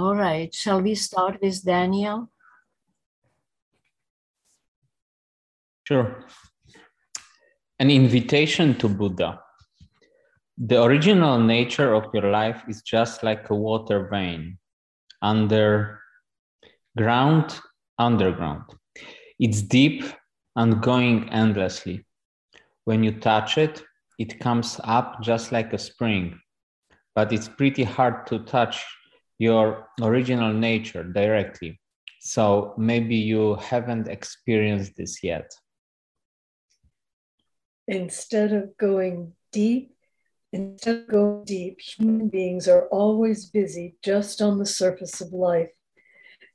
All right, shall we start with Daniel? Sure. An invitation to Buddha. The original nature of your life is just like a water vein, underground. It's deep and going endlessly. When you touch it, it comes up just like a spring, but it's pretty hard to touch your original nature directly. So maybe you haven't experienced this yet. Instead of going deep, human beings are always busy just on the surface of life,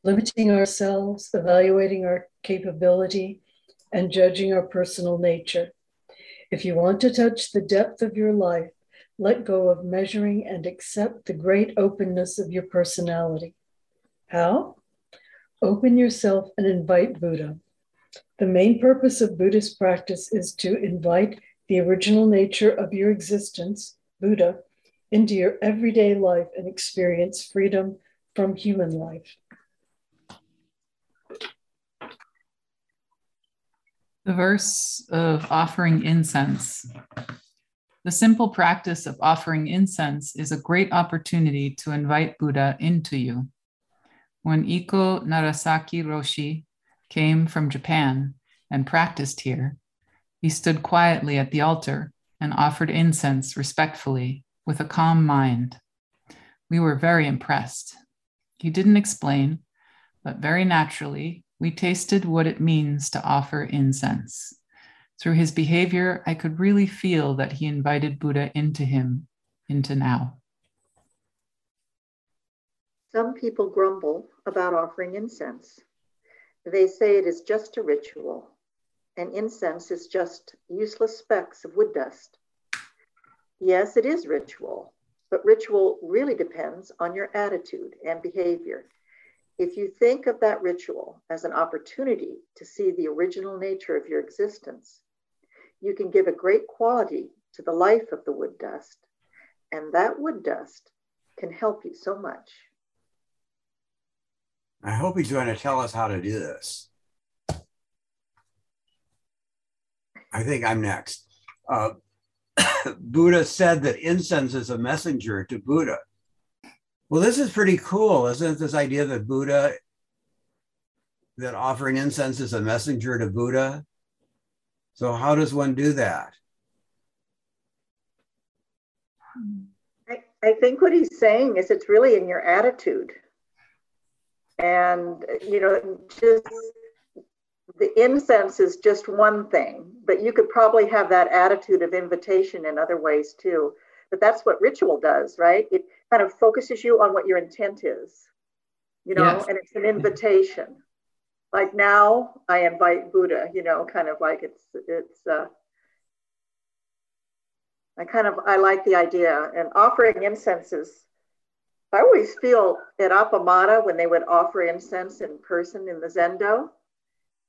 limiting ourselves, evaluating our capability, and judging our personal nature. If you want to touch the depth of your life, let go of measuring and accept the great openness of your personality. How? Open yourself and invite Buddha. The main purpose of Buddhist practice is to invite the original nature of your existence, Buddha, into your everyday life and experience freedom from human life. The verse of offering incense. The simple practice of offering incense is a great opportunity to invite Buddha into you. When Iko Narasaki Roshi came from Japan and practiced here, he stood quietly at the altar and offered incense respectfully with a calm mind. We were very impressed. He didn't explain, but very naturally, we tasted what it means to offer incense. Through his behavior, I could really feel that he invited Buddha into him, into now. Some people grumble about offering incense. They say it is just a ritual, and incense is just useless specks of wood dust. Yes, it is ritual, but ritual really depends on your attitude and behavior. If you think of that ritual as an opportunity to see the original nature of your existence, you can give a great quality to the life of the wood dust, and that wood dust can help you so much. I hope he's going to tell us how to do this. I think I'm next. Buddha said that incense is a messenger to Buddha. Well, this is pretty cool, isn't it? This idea that Buddha, that offering incense is a messenger to Buddha. So how does one do that? I think what he's saying is it's really in your attitude. And, you know, just the incense is just one thing, but you could probably have that attitude of invitation in other ways too. But that's what ritual does, right? It kind of focuses you on what your intent is, you know, yes. And it's an invitation. Like now I invite Buddha, you know, kind of like it's I like the idea. And offering incenses, I always feel at Appamata when they would offer incense in person in the Zendo,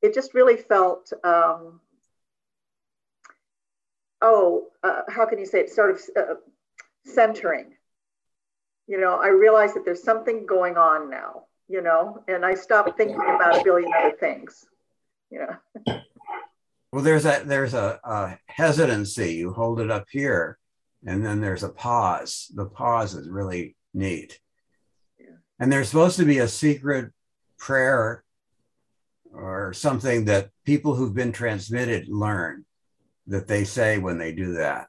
it just really felt, how can you say it? Sort of centering. You know, I realize that there's something going on now, you know, and I stopped thinking about a billion other things, you know. Well, there's a hesitancy. You hold it up here, and then there's a pause. The pause is really neat. Yeah. And there's supposed to be a secret prayer or something that people who've been transmitted learn that they say when they do that.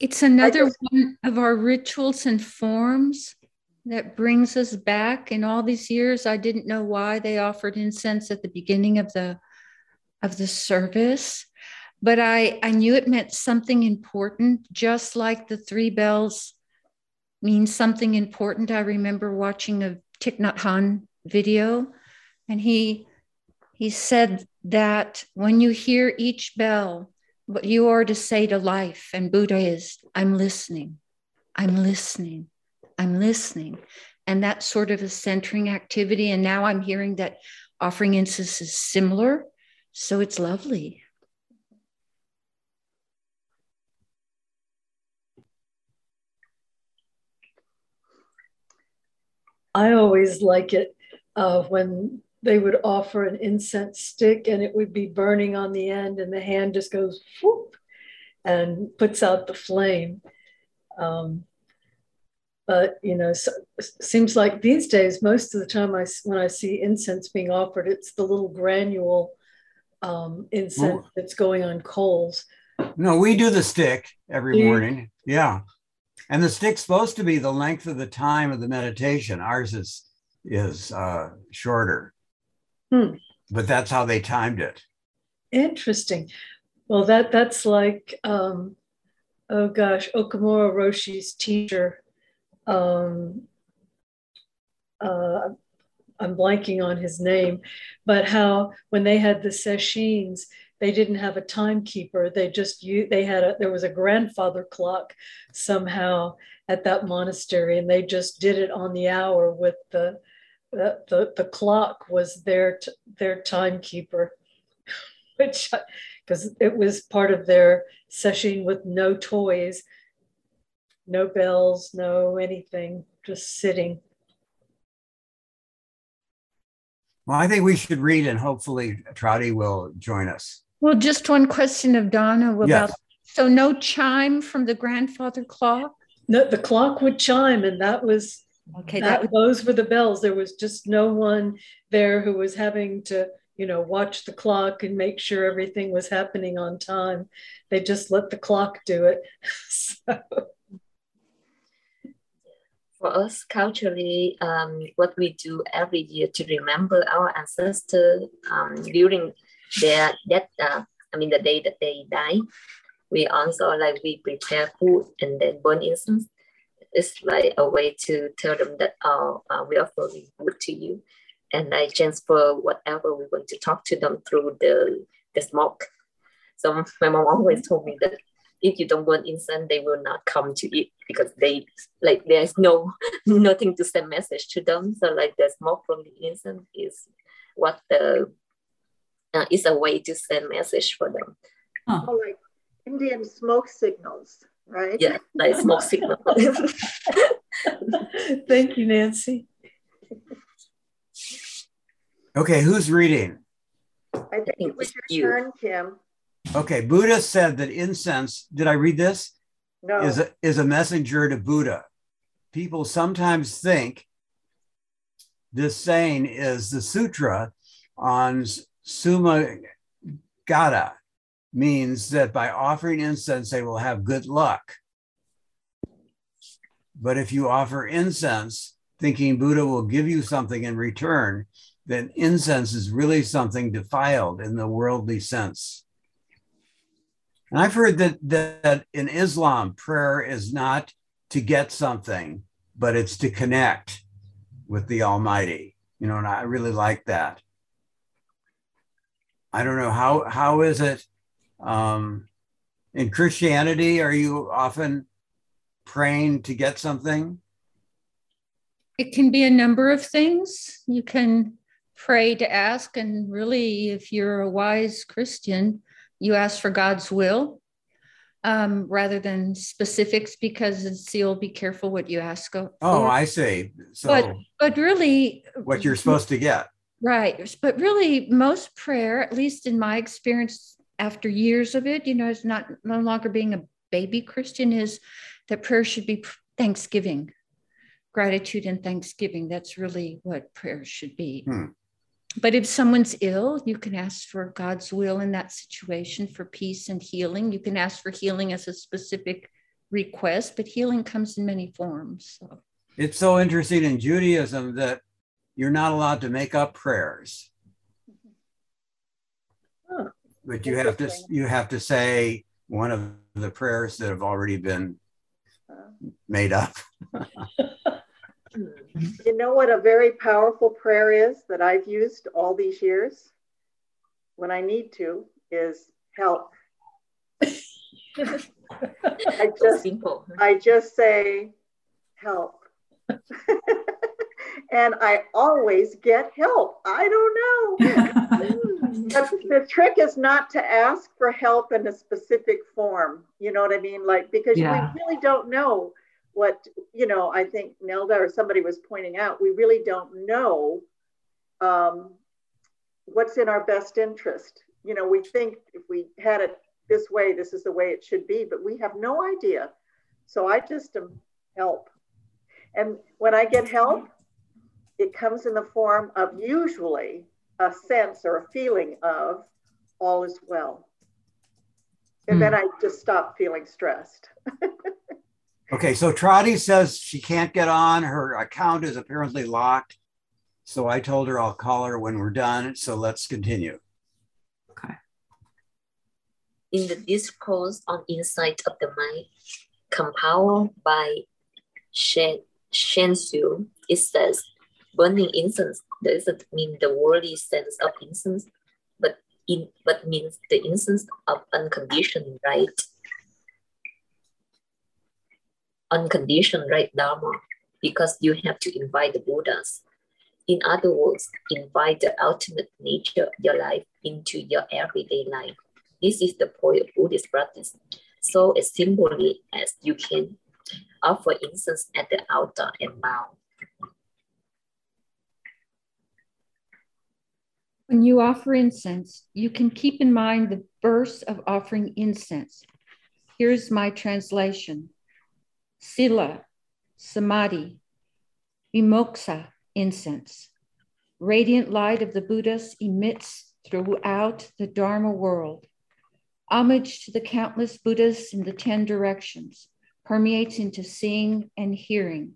It's another one of our rituals and forms that brings us back. In all these years, I didn't know why they offered incense at the beginning of the service, but I knew it meant something important, just like the three bells means something important. I remember watching a Thich Nhat Hanh video, and he said that when you hear each bell, what you are to say to life, and Buddha is, I'm listening, I'm listening, I'm listening. And that's sort of a centering activity. And now I'm hearing that offering incense is similar. So it's lovely. I always like it when they would offer an incense stick and it would be burning on the end and the hand just goes whoop and puts out the flame. But, you know, so it seems like these days, most of the time when I see incense being offered, it's the little granule incense that's going on coals. No, we do the stick every morning. Yeah. And the stick's supposed to be the length of the time of the meditation. Ours is shorter. But that's how they timed it. Interesting. Well, that's like, Okamura Roshi's teacher. I'm blanking on his name, but how when they had the sesshin, they didn't have a timekeeper. They just there was a grandfather clock somehow at that monastery, and they just did it on the hour with the clock was their timekeeper, which because it was part of their sesshin with no toys. No bells, no anything, just sitting. Well, I think we should read and hopefully Trotty will join us. Well, just one question of Donna about, so no chime from the grandfather clock? No, the clock would chime and that was, okay. Those were the bells. There was just no one there who was having to, you know, watch the clock and make sure everything was happening on time. They just let the clock do it. So. For us, culturally, what we do every year to remember our ancestors during their death, the day that they die, we also we prepare food and then burn incense. It's like a way to tell them that we are offering food to you, and I transfer whatever we want to talk to them through the smoke. So my mom always told me that if you don't burn incense, they will not come to eat because they there's nothing to send message to them. So the smoke from the incense is what is a way to send message for them. Huh. Oh, Indian smoke signals, right? Yeah, smoke signals. Thank you, Nancy. Okay, who's reading? I think it was your turn, Kim. Okay, Buddha said that incense, did I read this? No. Is a messenger to Buddha. People sometimes think this saying is the sutra on Summa Gata, means that by offering incense, they will have good luck. But if you offer incense, thinking Buddha will give you something in return, then incense is really something defiled in the worldly sense. And I've heard that in Islam, prayer is not to get something, but it's to connect with the Almighty. You know, and I really like that. I don't know, how is it in Christianity? Are you often praying to get something? It can be a number of things. You can pray to ask, and really, if you're a wise Christian, you ask for God's will rather than specifics, because you'll be careful what you ask for. Oh, I see. So, but really, what you're supposed to get, right? But really, most prayer, at least in my experience, after years of it, it's no longer being a baby Christian, is that prayer should be thanksgiving, gratitude, and thanksgiving. That's really what prayer should be. But if someone's ill, you can ask for God's will in that situation, for peace and healing. You can ask for healing as a specific request, but healing comes in many forms. So. It's so interesting in Judaism that you're not allowed to make up prayers. Oh, but you have to say one of the prayers that have already been made up. You know what a very powerful prayer is that I've used all these years when I need to is help. I just say help. And I always get help. I don't know. But the trick is not to ask for help in a specific form. You know what I mean? Because we really don't know what, you know, I think Nelda or somebody was pointing out, we really don't know what's in our best interest. You know, we think if we had it this way, this is the way it should be, but we have no idea. So I just help. And when I get help, it comes in the form of usually a sense or a feeling of all is well. And then I just stop feeling stressed. Okay, so Trotty says she can't get on. Her account is apparently locked. So I told her I'll call her when we're done. So let's continue. Okay. In the discourse on insight of the mind, compiled by Shensu, it says, burning incense doesn't mean the worldly sense of incense, but means the incense of unconditioned right. Unconditioned right Dharma, because you have to invite the Buddhas. In other words, invite the ultimate nature of your life into your everyday life. This is the point of Buddhist practice. So as simply as you can, offer incense at the altar and bow. When you offer incense, you can keep in mind the verse of offering incense. Here's my translation. Sila, Samadhi, Vimoksha, incense. Radiant light of the Buddhas emits throughout the Dharma world. Homage to the countless Buddhas in the 10 directions permeates into seeing and hearing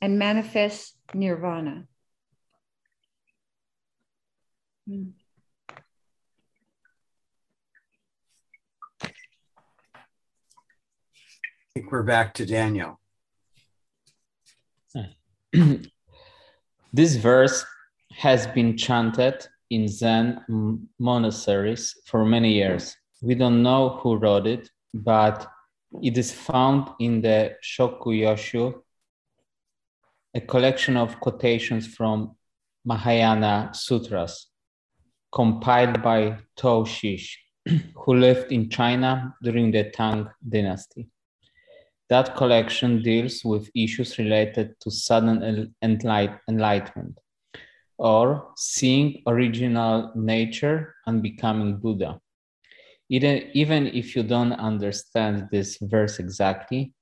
and manifests nirvana. I think we're back to Daniel. This verse has been chanted in Zen monasteries for many years. We don't know who wrote it, but it is found in the Shōkyō Yōshū, a collection of quotations from Mahayana sutras, compiled by Toshish, who lived in China during the Tang Dynasty. That collection deals with issues related to sudden enlightenment, or seeing original nature and becoming Buddha. Even if you don't understand this verse exactly,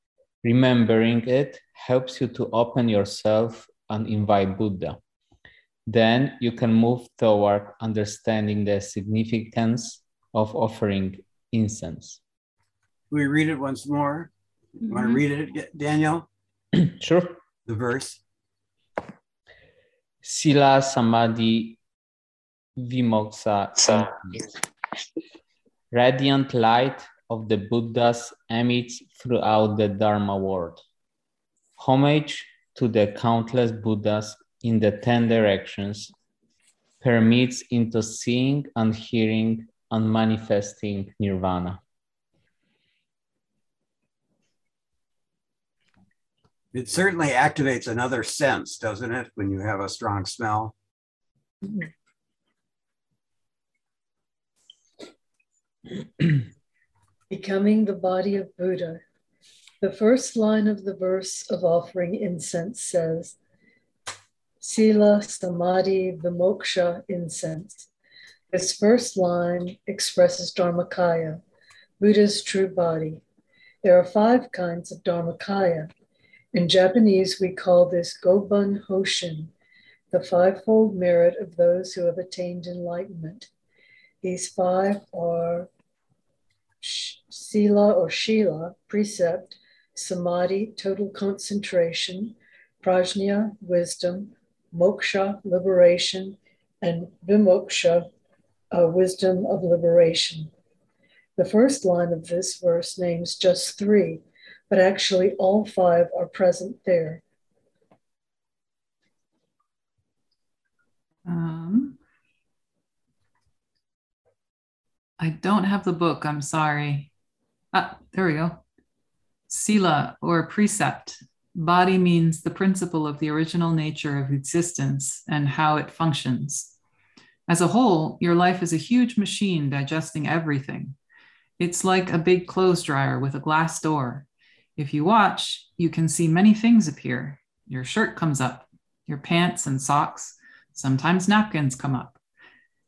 remembering it helps you to open yourself and invite Buddha. Then you can move toward understanding the significance of offering incense. Can we read it once more? You want to read it, Daniel? Sure. The verse. Sila Samadhi Vimoksha. Radiant light of the Buddhas emits throughout the Dharma world. Homage to the countless Buddhas in the 10 directions permeates into seeing and hearing and manifesting nirvana. It certainly activates another sense, doesn't it, when you have a strong smell? Becoming the body of Buddha. The first line of the verse of offering incense says, Sila, Samadhi, Vimoksha, incense. This first line expresses Dharmakaya, Buddha's true body. There are 5 kinds of Dharmakaya. In Japanese, we call this Gobun Hoshin, the 5-fold merit of those who have attained enlightenment. These 5 are Sila or Shila, precept, Samadhi, total concentration, Prajna, wisdom, Moksha, liberation, and Vimoksha, wisdom of liberation. The first line of this verse names just 3, but actually all 5 are present there. I don't have the book, I'm sorry. Ah, there we go. Sila, or precept. Body means the principle of the original nature of existence and how it functions. As a whole, your life is a huge machine digesting everything. It's like a big clothes dryer with a glass door. If you watch, you can see many things appear. Your shirt comes up, your pants and socks, sometimes napkins come up.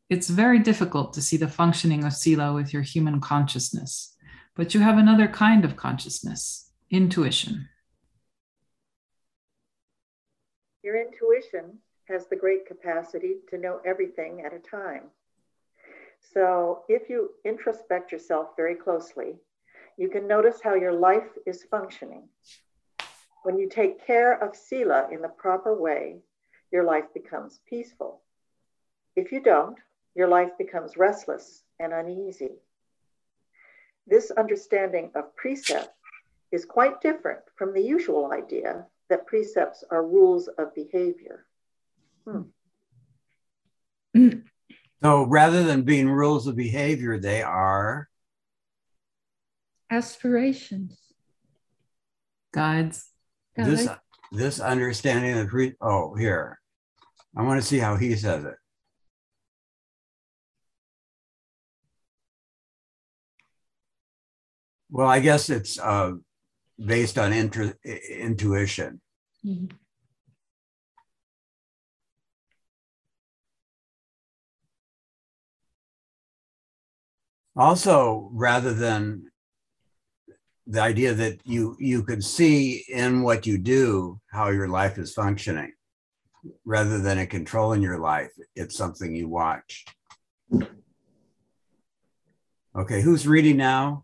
It's very difficult to see the functioning of Sila with your human consciousness, but you have another kind of consciousness, intuition. Your intuition has the great capacity to know everything at a time. So if you introspect yourself very closely, you can notice how your life is functioning. When you take care of Sila in the proper way, your life becomes peaceful. If you don't, your life becomes restless and uneasy. This understanding of precept is quite different from the usual idea that precepts are rules of behavior. So rather than being rules of behavior, they are aspirations, guides. This understanding of here, I want to see how he says it. Well, I guess it's based on intuition. Mm-hmm. Also, rather than the idea that you could see in what you do how your life is functioning, rather than it controlling your life, it's something you watch. Okay, who's reading now?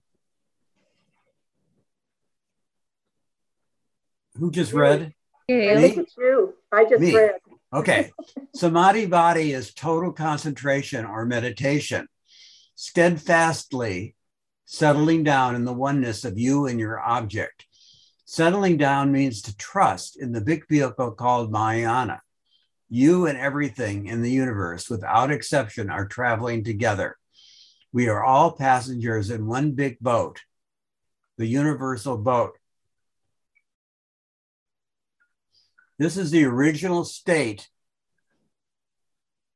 Who just read? I think it's you. I just read. Okay. Samadhi body is total concentration or meditation, steadfastly settling down in the oneness of you and your object. Settling down means to trust in the big vehicle called Mayana. You and everything in the universe, without exception, are traveling together. We are all passengers in one big boat, the universal boat. This is the original state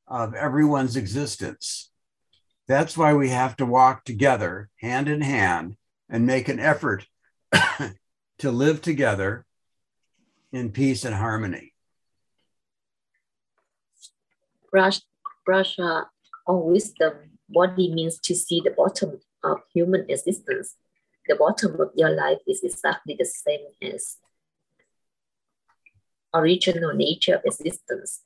of everyone's existence. That's why we have to walk together, hand in hand, and make an effort to live together in peace and harmony. Prajna or wisdom, body means to see the bottom of human existence. The bottom of your life is exactly the same as original nature of existence.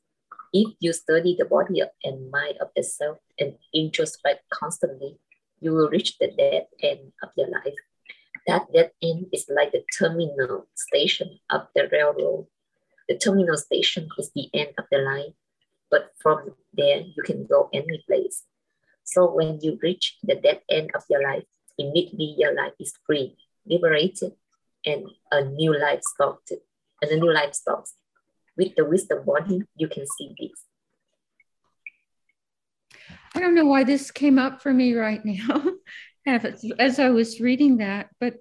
If you study the body and mind of the self and introspect constantly, you will reach the dead end of your life. That dead end is like the terminal station of the railroad. The terminal station is the end of the line, but from there you can go any place. So when you reach the dead end of your life, immediately your life is free, liberated, and a new life started. And the new life starts. With the wisdom body, you can see this. I don't know why this came up for me right now as I was reading that, but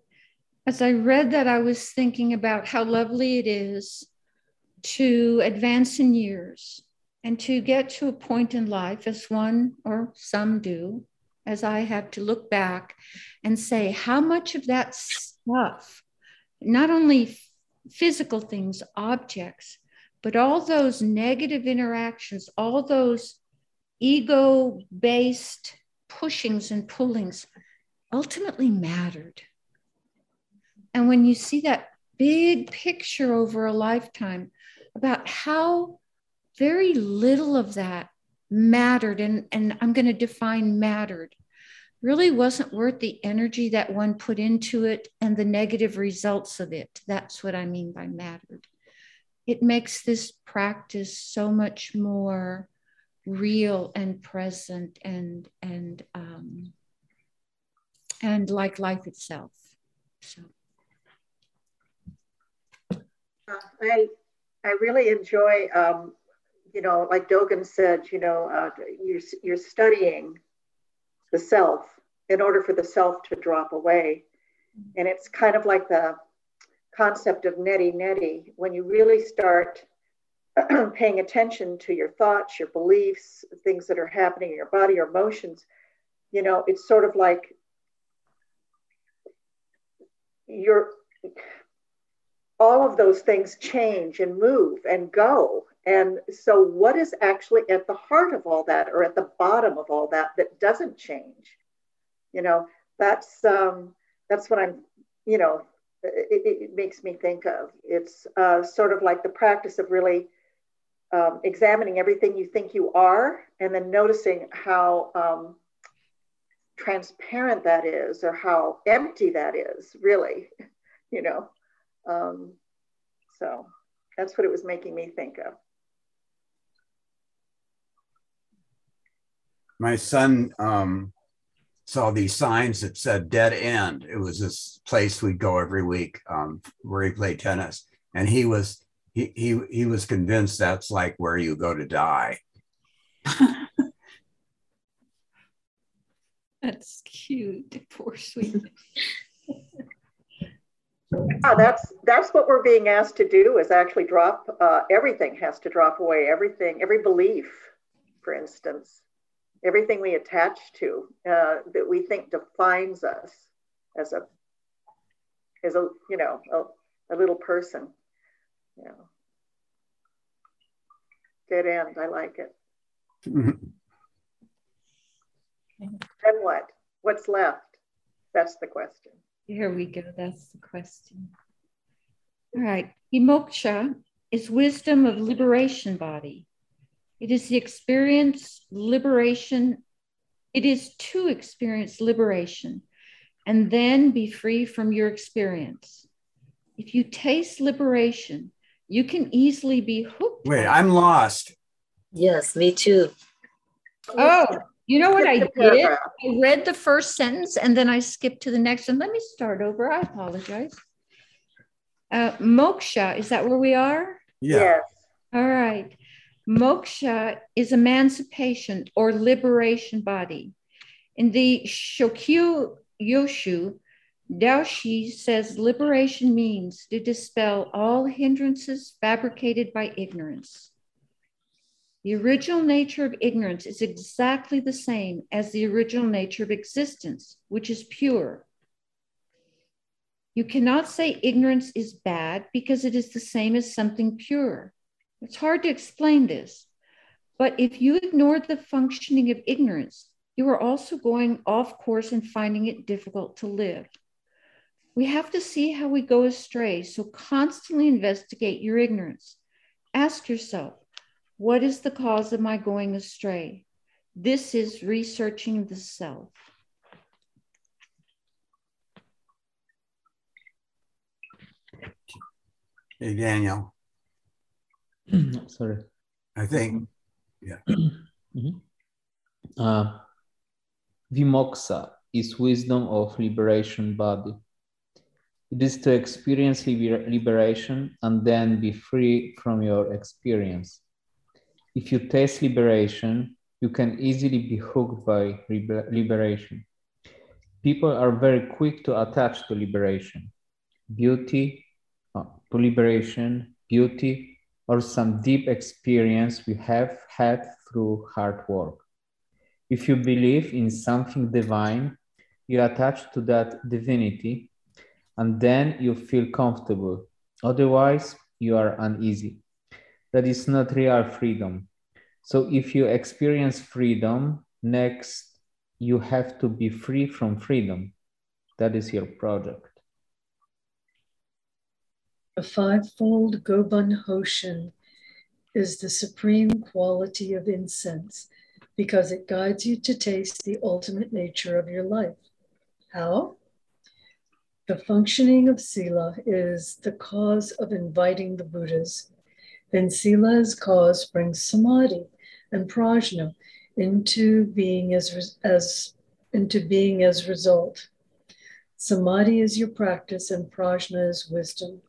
as I read that, I was thinking about how lovely it is to advance in years and to get to a point in life, as one or some do, as I have, to look back and say, how much of that stuff, not only physical things, objects, but all those negative interactions, all those ego-based pushings and pullings ultimately mattered. And when you see that big picture over a lifetime about how very little of that mattered, and I'm going to define mattered, really wasn't worth the energy that one put into it and the negative results of it. That's what I mean by mattered. It makes this practice so much more real and present and like life itself. So I really enjoy, you know, like Dogen said, you know, you're studying the self in order for the self to drop away. And it's kind of like the concept of neti-neti. When you really start paying attention to your thoughts, your beliefs, things that are happening in your body, your emotions, you know, it's sort of like all of those things change and move and go. And so what is actually at the heart of all that, or at the bottom of all that, that doesn't change? You know, that's what I'm, you know, it makes me think of. It's sort of like the practice of really examining everything you think you are, and then noticing how transparent that is, or how empty that is, really, you know. So that's what it was making me think of. My son saw these signs that said Dead End. It was this place we'd go every week where he played tennis. And he was convinced that's like where you go to die. That's cute, poor sweet. Yeah, that's what we're being asked to do, is actually drop, everything has to drop away, everything, every belief, for instance, everything we attach to that we think defines us as a you know, a little person, you know. Dead End, I like it. Then what? What's left? That's the question. Here we go. That's the question. All right. Vimoksha is wisdom of liberation body. It is the experience liberation. It is to experience liberation and then be free from your experience. If you taste liberation, you can easily be hooked. Wait, I'm lost. Yes, me too. Oh. You know what I did? I read the first sentence and then I skipped to the next one. Let me start over. I apologize. Moksha, is that where we are? Yeah. All right. Moksha is emancipation or liberation body. In the Shōkyō Yōshū, Daoshi says liberation means to dispel all hindrances fabricated by ignorance. The original nature of ignorance is exactly the same as the original nature of existence, which is pure. You cannot say ignorance is bad because it is the same as something pure. It's hard to explain this, but if you ignore the functioning of ignorance, you are also going off course and finding it difficult to live. We have to see how we go astray, so constantly investigate your ignorance. Ask yourself, what is the cause of my going astray? This is researching the self. Hey, Daniel. Sorry. I think, yeah. Vimoksa is wisdom of liberation body. It is to experience liberation and then be free from your experience. If you taste liberation, you can easily be hooked by liberation. People are very quick to attach to liberation, beauty, or some deep experience we have had through hard work. If you believe in something divine, you attach to that divinity, and then you feel comfortable. Otherwise, you are uneasy. That is not real freedom. So if you experience freedom, next you have to be free from freedom. That is your project. A fivefold Gobun Hoshin is the supreme quality of incense because it guides you to taste the ultimate nature of your life. How? The functioning of Sila is the cause of inviting the Buddhas. Then Sila's cause brings Samadhi and Prajna into being as result. Samadhi is your practice and Prajna is wisdom.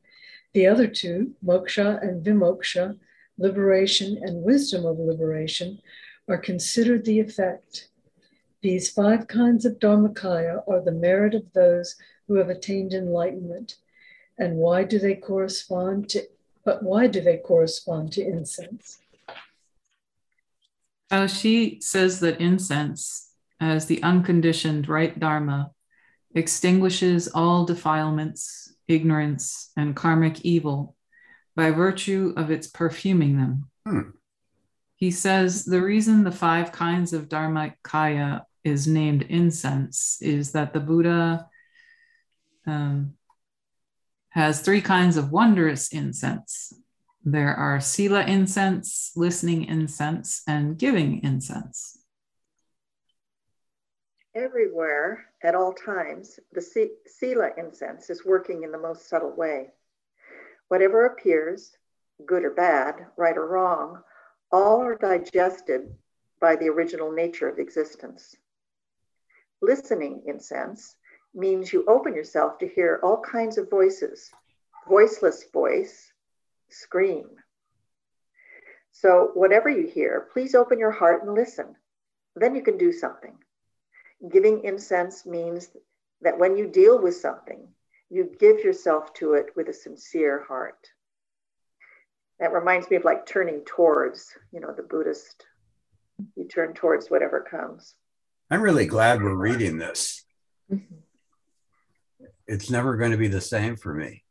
The other two, Moksha and Vimoksha, liberation and wisdom of liberation, are considered the effect. These five kinds of Dharmakaya are the merit of those who have attained enlightenment. And why do they correspond to incense? She says that incense, as the unconditioned right dharma, extinguishes all defilements ignorance, and karmic evil by virtue of its perfuming them. He says the reason the five kinds of Dharmakaya is named incense is that the Buddha has three kinds of wondrous incense. There are Sila incense, listening incense, and giving incense. Everywhere, at all times, the Sila incense is working in the most subtle way. Whatever appears, good or bad, right or wrong, all are digested by the original nature of existence. Listening incense means you open yourself to hear all kinds of voices, voiceless voice, scream. So whatever you hear, please open your heart and listen. Then you can do something. Giving incense means that when you deal with something, you give yourself to it with a sincere heart. That reminds me of like turning towards, you know, the Buddhist, you turn towards whatever comes. I'm really glad we're reading this. It's never going to be the same for me.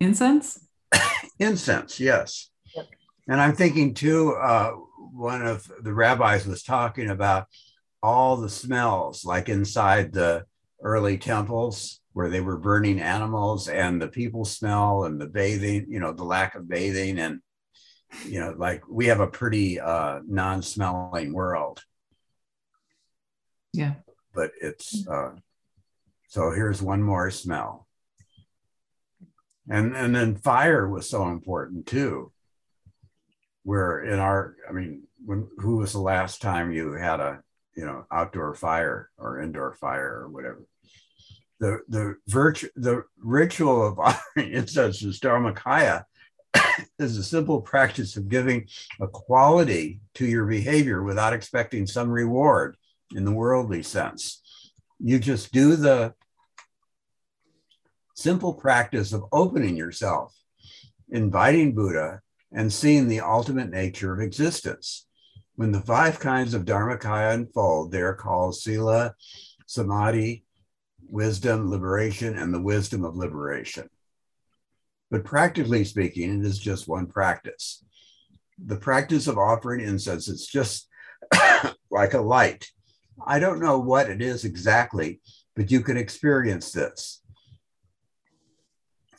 Incense? Incense, yes. Yep. And I'm thinking too, one of the rabbis was talking about all the smells, like inside the early temples, where they were burning animals and the people smell and the bathing, you know, the lack of bathing. And, you know, like we have a pretty non-smelling world. Yeah. But it's, so here's one more smell. And then fire was so important too. Where in our, I mean, when, who was the last time you had a, you know, outdoor fire or indoor fire or whatever? The ritual of offering incense is Dharmakaya is a simple practice of giving a quality to your behavior without expecting some reward in the worldly sense. You just do the simple practice of opening yourself, inviting Buddha, and seeing the ultimate nature of existence. When the five kinds of Dharmakaya unfold, they are called Sila, Samadhi, wisdom, liberation, and the wisdom of liberation. But practically speaking, it is just one practice. The practice of offering incense is just like a light. I don't know what it is exactly, but you can experience this.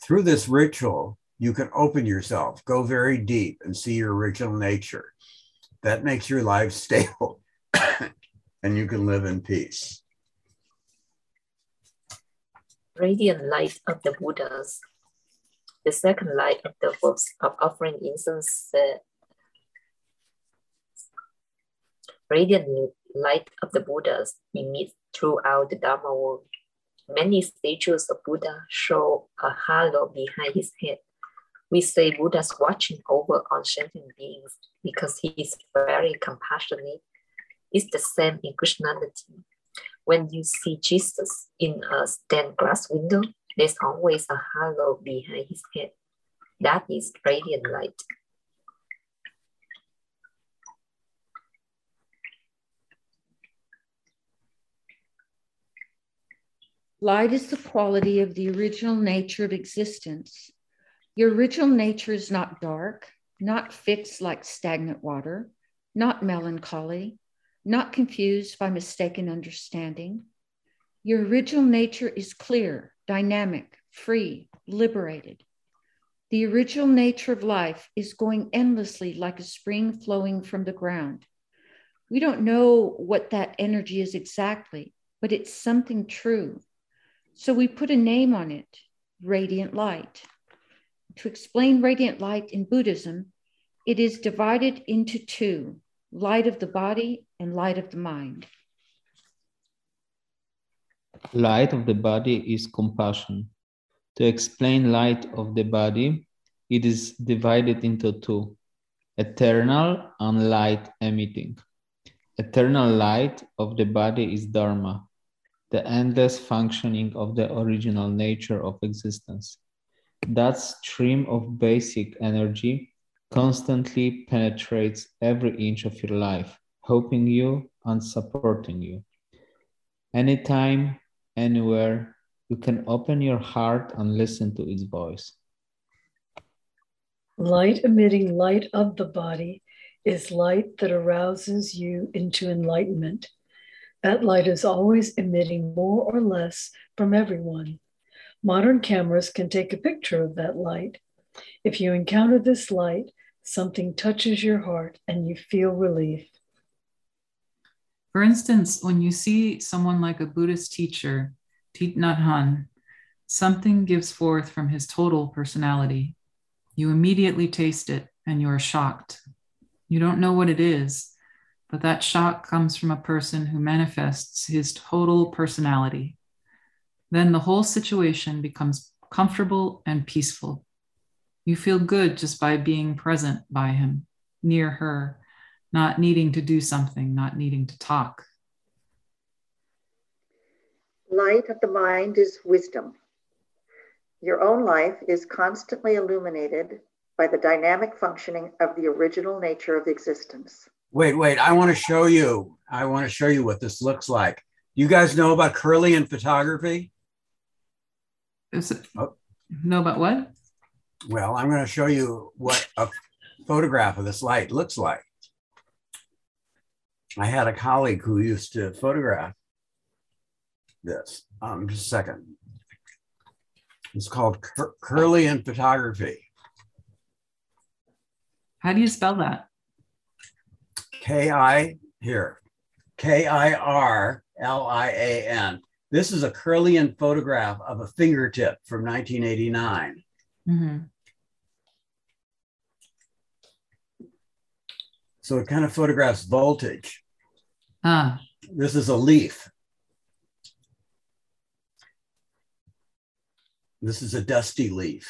Through this ritual, you can open yourself, go very deep, and see your original nature. That makes your life stable, and you can live in peace. Radiant light of the Buddhas. The second light of the works of offering incense. Radiant light of the Buddhas emits throughout the Dharma world. Many statues of Buddha show a halo behind his head. We say Buddha's watching over unsentient beings because he is very compassionate. It's the same in Krishnanity. When you see Jesus in a stained glass window, there's always a halo behind his head. That is radiant light. Light is the quality of the original nature of existence. Your original nature is not dark, not fixed like stagnant water, not melancholy, not confused by mistaken understanding. Your original nature is clear, dynamic, free, liberated. The original nature of life is going endlessly like a spring flowing from the ground. We don't know what that energy is exactly, but it's something true. So we put a name on it, radiant light. To explain radiant light in Buddhism, it is divided into two: light of the body and light of the mind. Light of the body is compassion. To explain light of the body, it is divided into two: eternal and light emitting. Eternal light of the body is Dharma, the endless functioning of the original nature of existence. That stream of basic energy constantly penetrates every inch of your life, helping you and supporting you. Anytime, anywhere, you can open your heart and listen to its voice. Light emitting light of the body is light that arouses you into enlightenment. That light is always emitting more or less from everyone. Modern cameras can take a picture of that light. If you encounter this light, something touches your heart and you feel relief. For instance, when you see someone like a Buddhist teacher, Thich Nhat Hanh, something gives forth from his total personality. You immediately taste it and you are shocked. You don't know what it is, but that shock comes from a person who manifests his total personality. Then the whole situation becomes comfortable and peaceful. You feel good just by being present by him, near her, not needing to do something, not needing to talk. Light of the mind is wisdom. Your own life is constantly illuminated by the dynamic functioning of the original nature of existence. Wait, I want to show you. I want to show you what this looks like. You guys know about Kirlian photography? Know about what? Well, I'm going to show you what a photograph of this light looks like. I had a colleague who used to photograph this. Just a second. It's called Kirlian photography. How do you spell that? K-I-R-L-I-A-N. This is a Kirlian photograph of a fingertip from 1989. Mm-hmm. So it kind of photographs voltage. This is a leaf. This is a dusty leaf.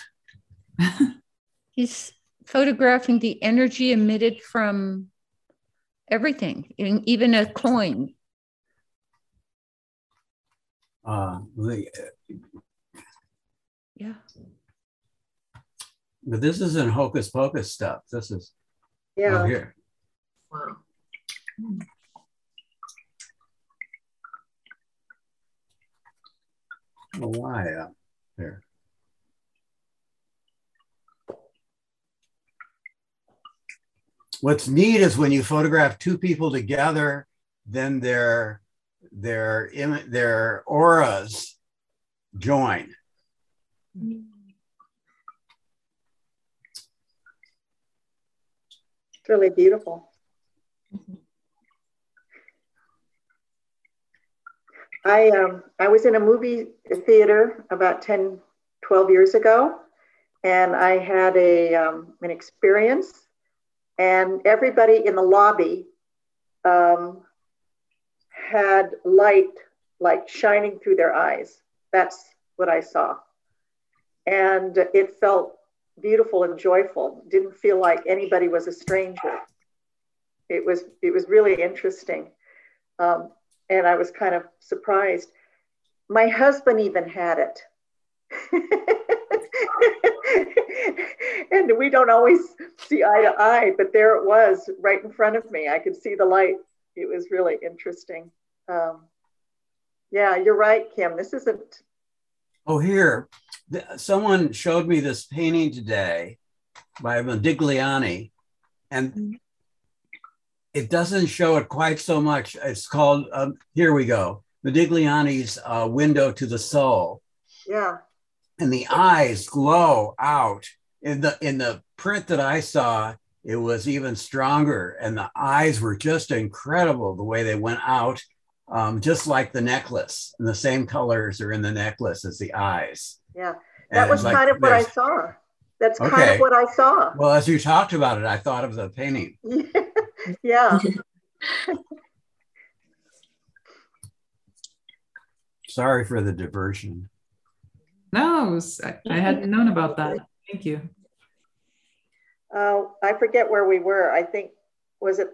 He's photographing the energy emitted from everything, even a coin. Yeah. But this isn't hocus pocus stuff. This is over here. Wow. I don't know why up there. What's neat is when you photograph two people together, then their auras join. Mm-hmm. Really beautiful. I was in a movie theater about 10, 12 years ago, and I had an experience, and everybody in the lobby had light like shining through their eyes. That's what I saw. And it felt beautiful and joyful. Didn't feel like anybody was a stranger. It was really interesting. And I was kind of surprised. My husband even had it. And we don't always see eye to eye, but there it was right in front of me. I could see the light. It was really interesting. Yeah, you're right, Kim. This isn't. Oh, here. Someone showed me this painting today by Modigliani, and it doesn't show it quite so much. It's called, here we go, Modigliani's Window to the Soul. Yeah. And the eyes glow out. In the print that I saw, it was even stronger, and the eyes were just incredible the way they went out, just like the necklace. And the same colors are in the necklace as the eyes. Yeah, that was kind of what I saw. That's kind of what I saw. Well, as you talked about it, I thought of the painting. Yeah. Sorry for the diversion. No, I hadn't known about that. Thank you. I forget where we were. I think, was it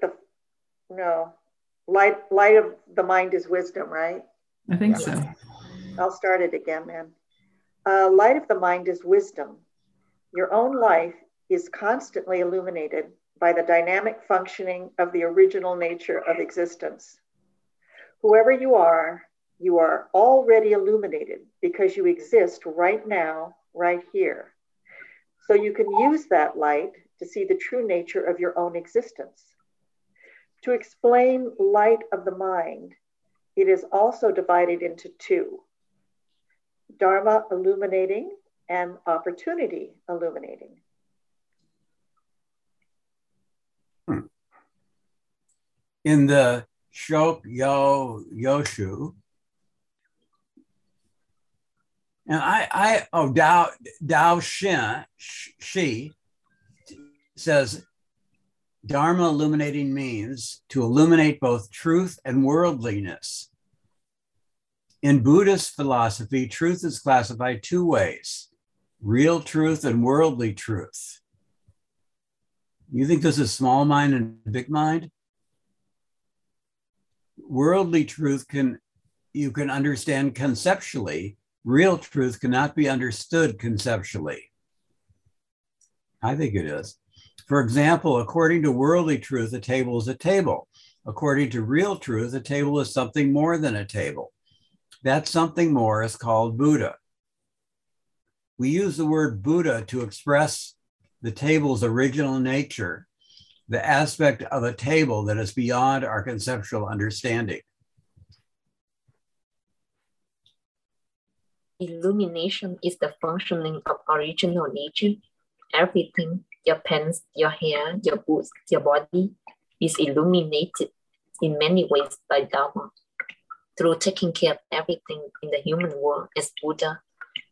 light of the mind is wisdom, right? I think so. I'll start it again, man. Light of the mind is wisdom. Your own life is constantly illuminated by the dynamic functioning of the original nature of existence. Whoever you are, you are already illuminated because you exist right now, right here. So you can use that light to see the true nature of your own existence. To explain light of the mind, it is also divided into two: dharma illuminating and opportunity illuminating. In the Shōkyō Yōshū, and Daoshi says, dharma illuminating means to illuminate both truth and worldliness. In Buddhist philosophy, truth is classified two ways: real truth and worldly truth. You think this is small mind and big mind? Worldly truth you can understand conceptually. Real truth cannot be understood conceptually. I think it is. For example, according to worldly truth, a table is a table. According to real truth, a table is something more than a table. That something more is called Buddha. We use the word Buddha to express the table's original nature, the aspect of a table that is beyond our conceptual understanding. Illumination is the functioning of original nature. Everything, your pens, your hair, your boots, your body, is illuminated in many ways by Dharma. Through taking care of everything in the human world as Buddha,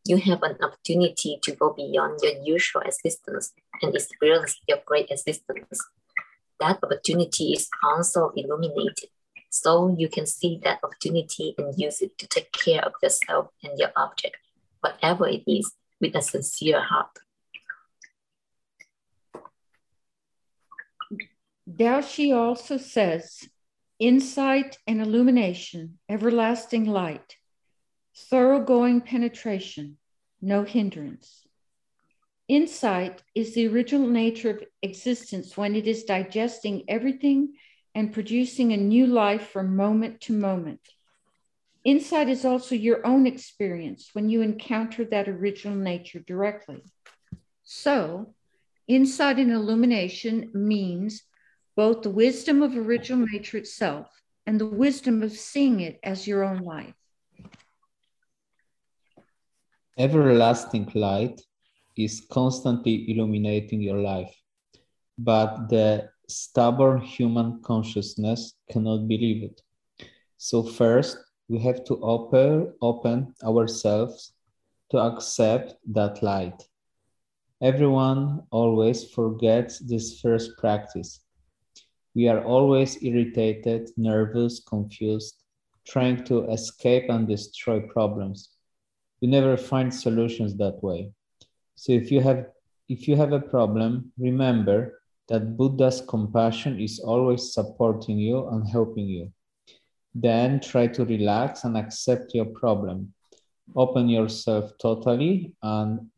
you have an opportunity to go beyond your usual existence and experience your great existence. That opportunity is also illuminated, so you can see that opportunity and use it to take care of yourself and your object, whatever it is, with a sincere heart. Daoshi also says, insight and illumination, everlasting light, thoroughgoing penetration, no hindrance. Insight is the original nature of existence when it is digesting everything and producing a new life from moment to moment. Insight is also your own experience when you encounter that original nature directly. So, insight and illumination means both the wisdom of original nature itself and the wisdom of seeing it as your own life. Everlasting light is constantly illuminating your life, but the stubborn human consciousness cannot believe it. So first, we have to open ourselves to accept that light. Everyone always forgets this first practice. We are always irritated, nervous, confused, trying to escape and destroy problems. We never find solutions that way. So if you have a problem, remember that Buddha's compassion is always supporting you and helping you. Then try to relax and accept your problem. Open yourself totally and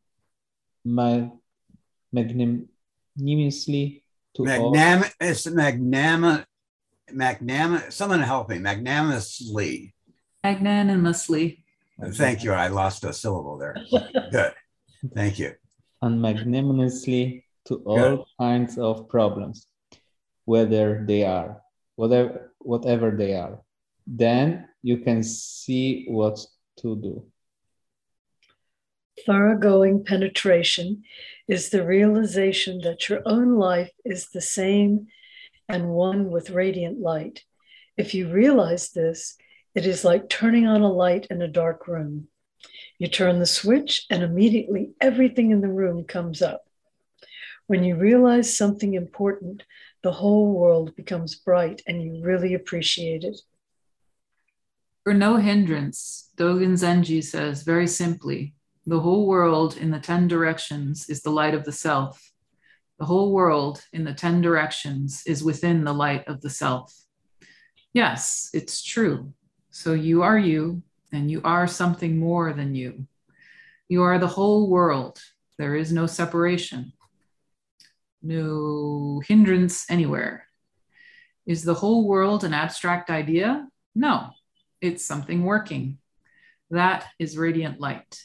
magnanimously to magnanimously. Magnanimously. Thank you. I lost a syllable there. Good. Thank you. And magnanimously to all kinds of problems, whatever they are. Then you can see what to do. Thoroughgoing penetration is the realization that your own life is the same and one with radiant light. If you realize this, it is like turning on a light in a dark room. You turn the switch and immediately everything in the room comes up. When you realize something important, the whole world becomes bright and you really appreciate it. For no hindrance, Dogen Zenji says very simply, the whole world in the 10 directions is the light of the self. The whole world in the 10 directions is within the light of the self. Yes, it's true. So you are you, and you are something more than you. You are the whole world. There is no separation. No hindrance anywhere. Is the whole world an abstract idea? No, It's something working. That is radiant light.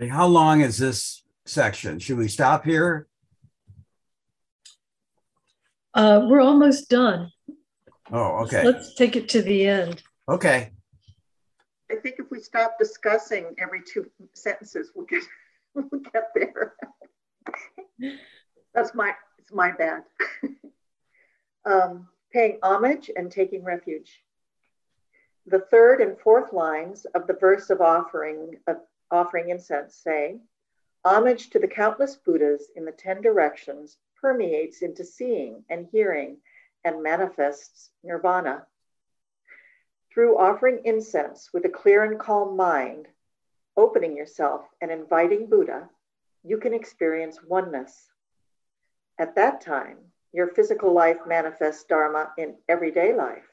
How long is this section? Should we stop here? We're almost done. Oh, okay. Let's take it to the end. Okay. I think if we stop discussing every two sentences, we'll get there. It's my bad. Paying homage and taking refuge. The third and fourth lines of the verse of offering incense say, homage to the countless Buddhas in the 10 directions permeates into seeing and hearing and manifests nirvana. Through offering incense with a clear and calm mind, opening yourself and inviting Buddha, you can experience oneness. At that time, your physical life manifests Dharma in everyday life.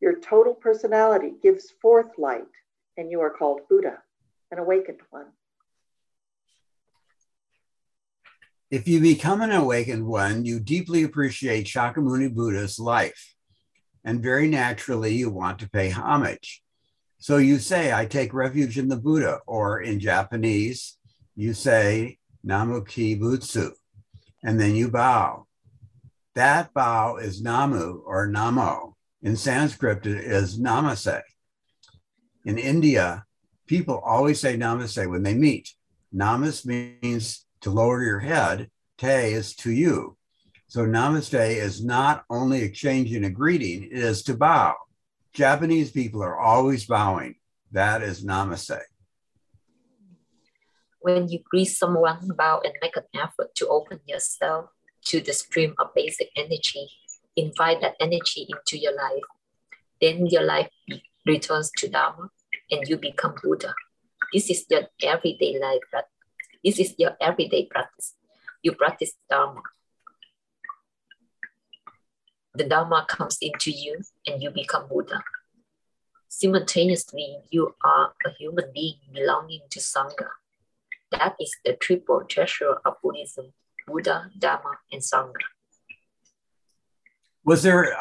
Your total personality gives forth light, and you are called Buddha, an awakened one. If you become an awakened one, you deeply appreciate Shakyamuni Buddha's life, and very naturally you want to pay homage. So you say, I take refuge in the Buddha, or in Japanese, you say, Namu Ki Butsu, and then you bow. That bow is Namu or Namo. In Sanskrit, it is Namaste. In India, people always say Namaste when they meet. Namas means to lower your head. Te is to you. So Namaste is not only exchanging a greeting, it is to bow. Japanese people are always bowing. That is Namaste. When you greet someone, bow and make an effort to open yourself to the stream of basic energy. Invite that energy into your life. Then your life returns to Dharma and you become Buddha. This is your everyday practice. You practice Dharma. The Dharma comes into you and you become Buddha. Simultaneously, you are a human being belonging to Sangha. That is the triple treasure of Buddhism, Buddha, Dharma, and Sangha. Was there,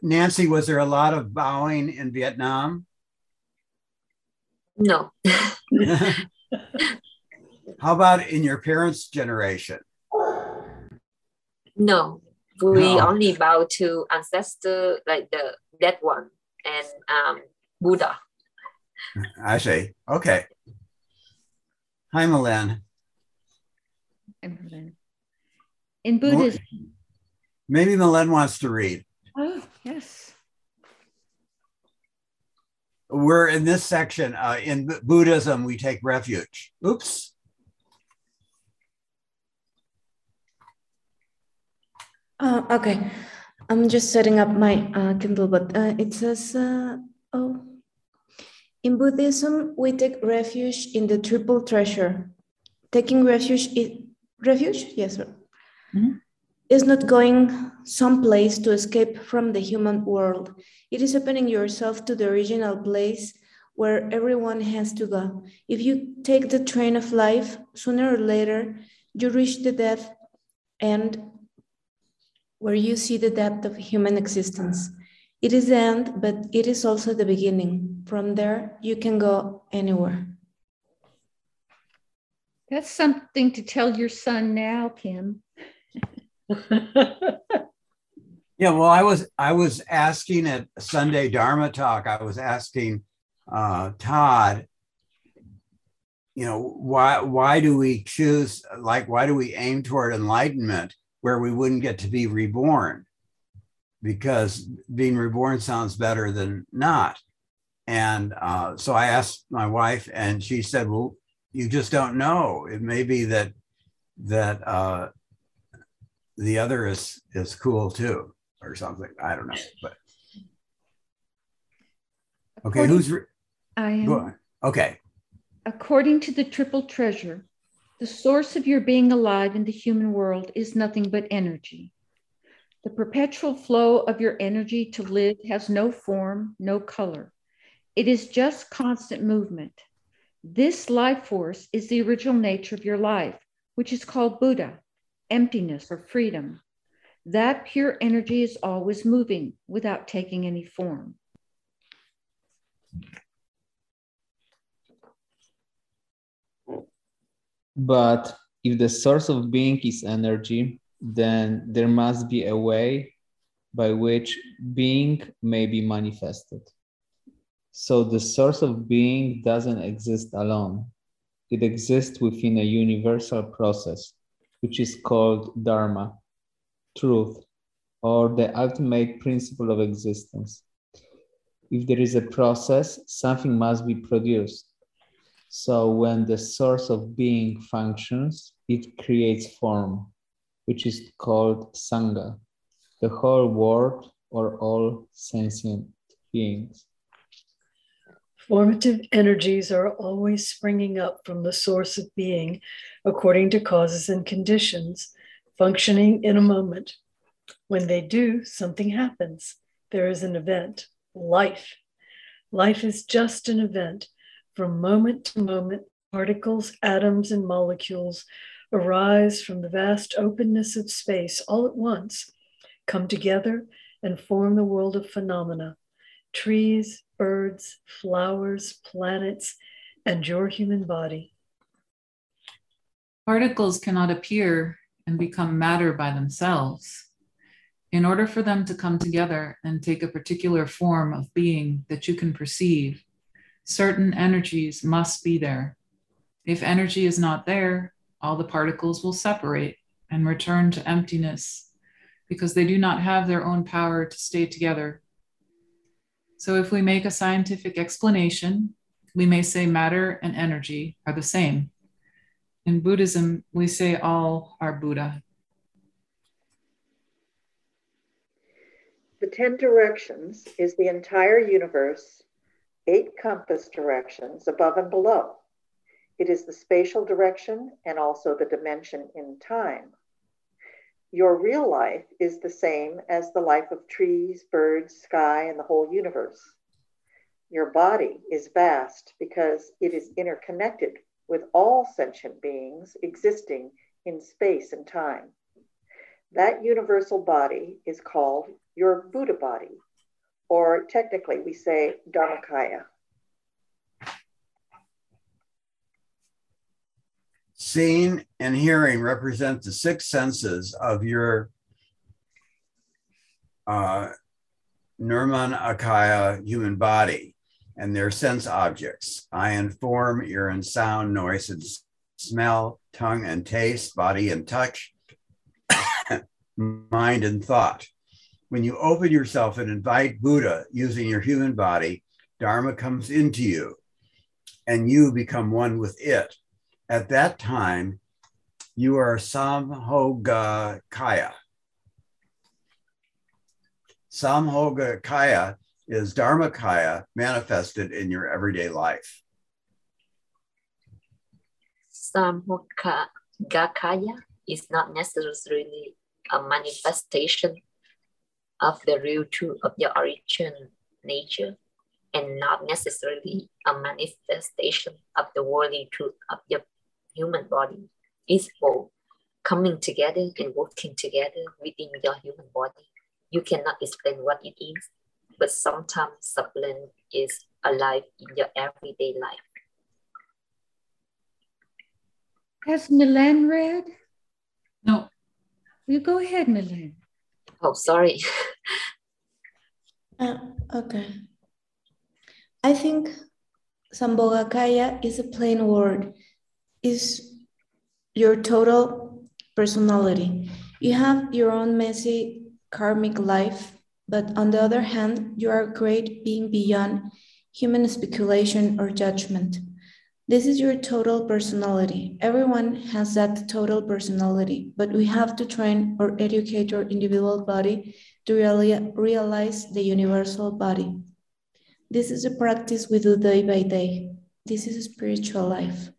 Nancy, was there a lot of bowing in Vietnam? No. How about in your parents' generation? No, we only bow to ancestor, like the dead one, and Buddha. I see. Okay. Hi, Milan. In Buddhism. Maybe Milan wants to read. Oh, yes. We're in this section. In Buddhism, we take refuge. Oops. Okay. I'm just setting up my Kindle, but it says, in Buddhism, we take refuge in the triple treasure. Taking refuge, yes, sir. Mm-hmm. Is not going someplace to escape from the human world. It is opening yourself to the original place where everyone has to go. If you take the train of life, sooner or later, you reach the depth end where you see the depth of human existence. It is the end, but it is also the beginning. From there, you can go anywhere. That's something to tell your son now, Kim. Yeah, well, I was asking at Sunday Dharma talk, I was asking Todd, you know, why do we choose, like, why do we aim toward enlightenment where we wouldn't get to be reborn? Because being reborn sounds better than not. And so I asked my wife, and she said, well, you just don't know. It may be that the other is cool too, or something. I don't know, but okay. Okay. According to the triple treasure, the source of your being alive in the human world is nothing but energy. The perpetual flow of your energy to live has no form, no color. It is just constant movement. This life force is the original nature of your life, which is called Buddha, emptiness, or freedom. That pure energy is always moving without taking any form. But if the source of being is energy, then there must be a way by which being may be manifested. So the source of being doesn't exist alone. It exists within a universal process, which is called Dharma, truth, or the ultimate principle of existence. If there is a process, something must be produced. So when the source of being functions, it creates form, which is called Sangha, the whole world or all sentient beings. Formative energies are always springing up from the source of being according to causes and conditions, functioning in a moment. When they do, something happens. There is an event, life. Life is just an event. From moment to moment, particles, atoms, and molecules arise from the vast openness of space all at once, come together and form the world of phenomena, trees, birds, flowers, planets, and your human body. Particles cannot appear and become matter by themselves. In order for them to come together and take a particular form of being that you can perceive, certain energies must be there. If energy is not there, all the particles will separate and return to emptiness because they do not have their own power to stay together. So if we make a scientific explanation, we may say matter and energy are the same. In Buddhism, we say all are Buddha. The 10 directions is the entire universe, 8 compass directions above and below. It is the spatial direction and also the dimension in time. Your real life is the same as the life of trees, birds, sky, and the whole universe. Your body is vast because it is interconnected with all sentient beings existing in space and time. That universal body is called your Buddha body, or technically we say Dharmakaya. Seeing and hearing represent the 6 senses of your Nirmanakaya human body and their sense objects: eye and form, ear and sound, noise and smell, tongue and taste, body and touch, mind and thought. When you open yourself and invite Buddha using your human body, Dharma comes into you and you become one with it. At that time, you are Sambhogakaya. Sambhogakaya is Dharmakaya manifested in your everyday life. Sambhogakaya is not necessarily a manifestation of the real truth of your origin nature, and not necessarily a manifestation of the worldly truth of your human body. It's both coming together and working together within your human body. You cannot explain what it is, but sometimes sublime is alive in your everyday life. Has Milan read? No. You go ahead, Milan. Oh, sorry. Okay. I think Sambhogakaya is a plain word. It's your total personality. You have your own messy karmic life, but on the other hand, you are a great being beyond human speculation or judgment. This is your total personality. Everyone has that total personality, but we have to train or educate our individual body to realize the universal body. This is a practice we do day by day. This is a spiritual life.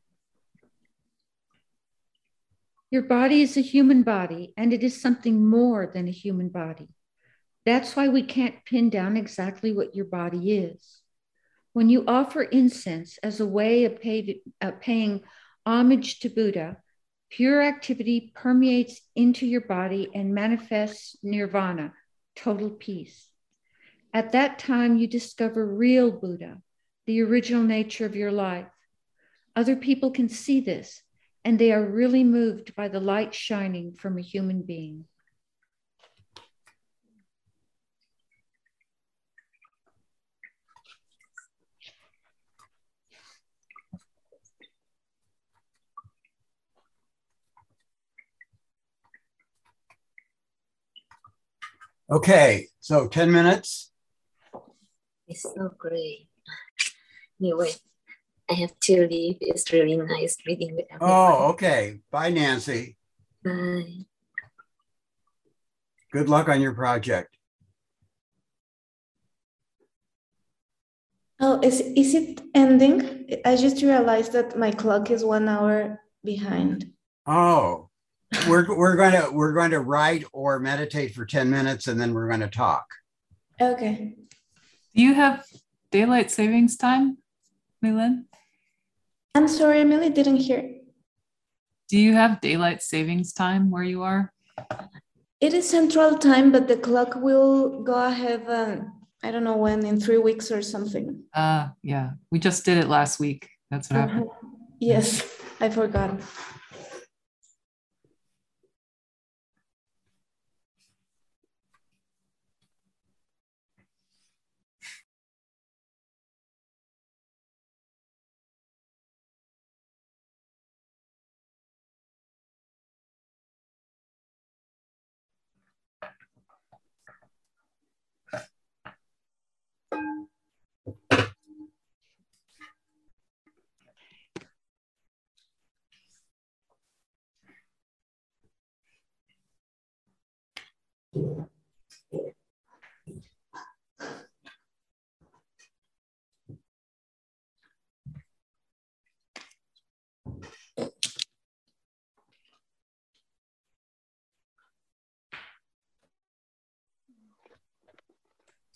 Your body is a human body, and it is something more than a human body. That's why we can't pin down exactly what your body is. When you offer incense as a way of paying homage to Buddha, pure activity permeates into your body and manifests nirvana, total peace. At that time, you discover real Buddha, the original nature of your life. Other people can see this, and they are really moved by the light shining from a human being. Okay, so 10 minutes. It's so great. Anyway, I have to leave. It's really nice reading with everyone. Oh, okay. Bye, Nancy. Bye. Good luck on your project. Oh, is it ending? I just realized that my clock is 1 hour behind. Oh. We're going to write or meditate for 10 minutes, and then we're going to talk. Okay. Do you have daylight savings time, Milin? I'm sorry, I really didn't hear. Do you have daylight savings time where you are? It is central time, but the clock will go ahead, I don't know when, in 3 weeks or something. Yeah. We just did it last week. That's what happened. Yes, I forgot.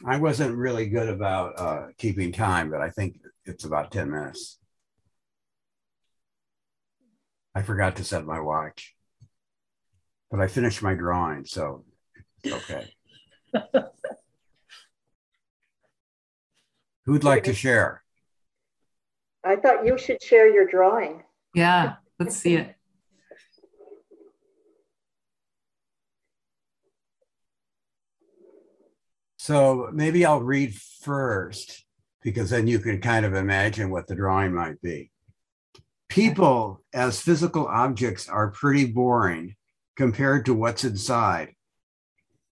I wasn't really good about keeping time, but I think it's about 10 minutes. I forgot to set my watch, but I finished my drawing, so it's okay. Who'd like to share? I thought you should share your drawing. Yeah, let's see it. So maybe I'll read first, because then you can kind of imagine what the drawing might be. People as physical objects are pretty boring compared to what's inside.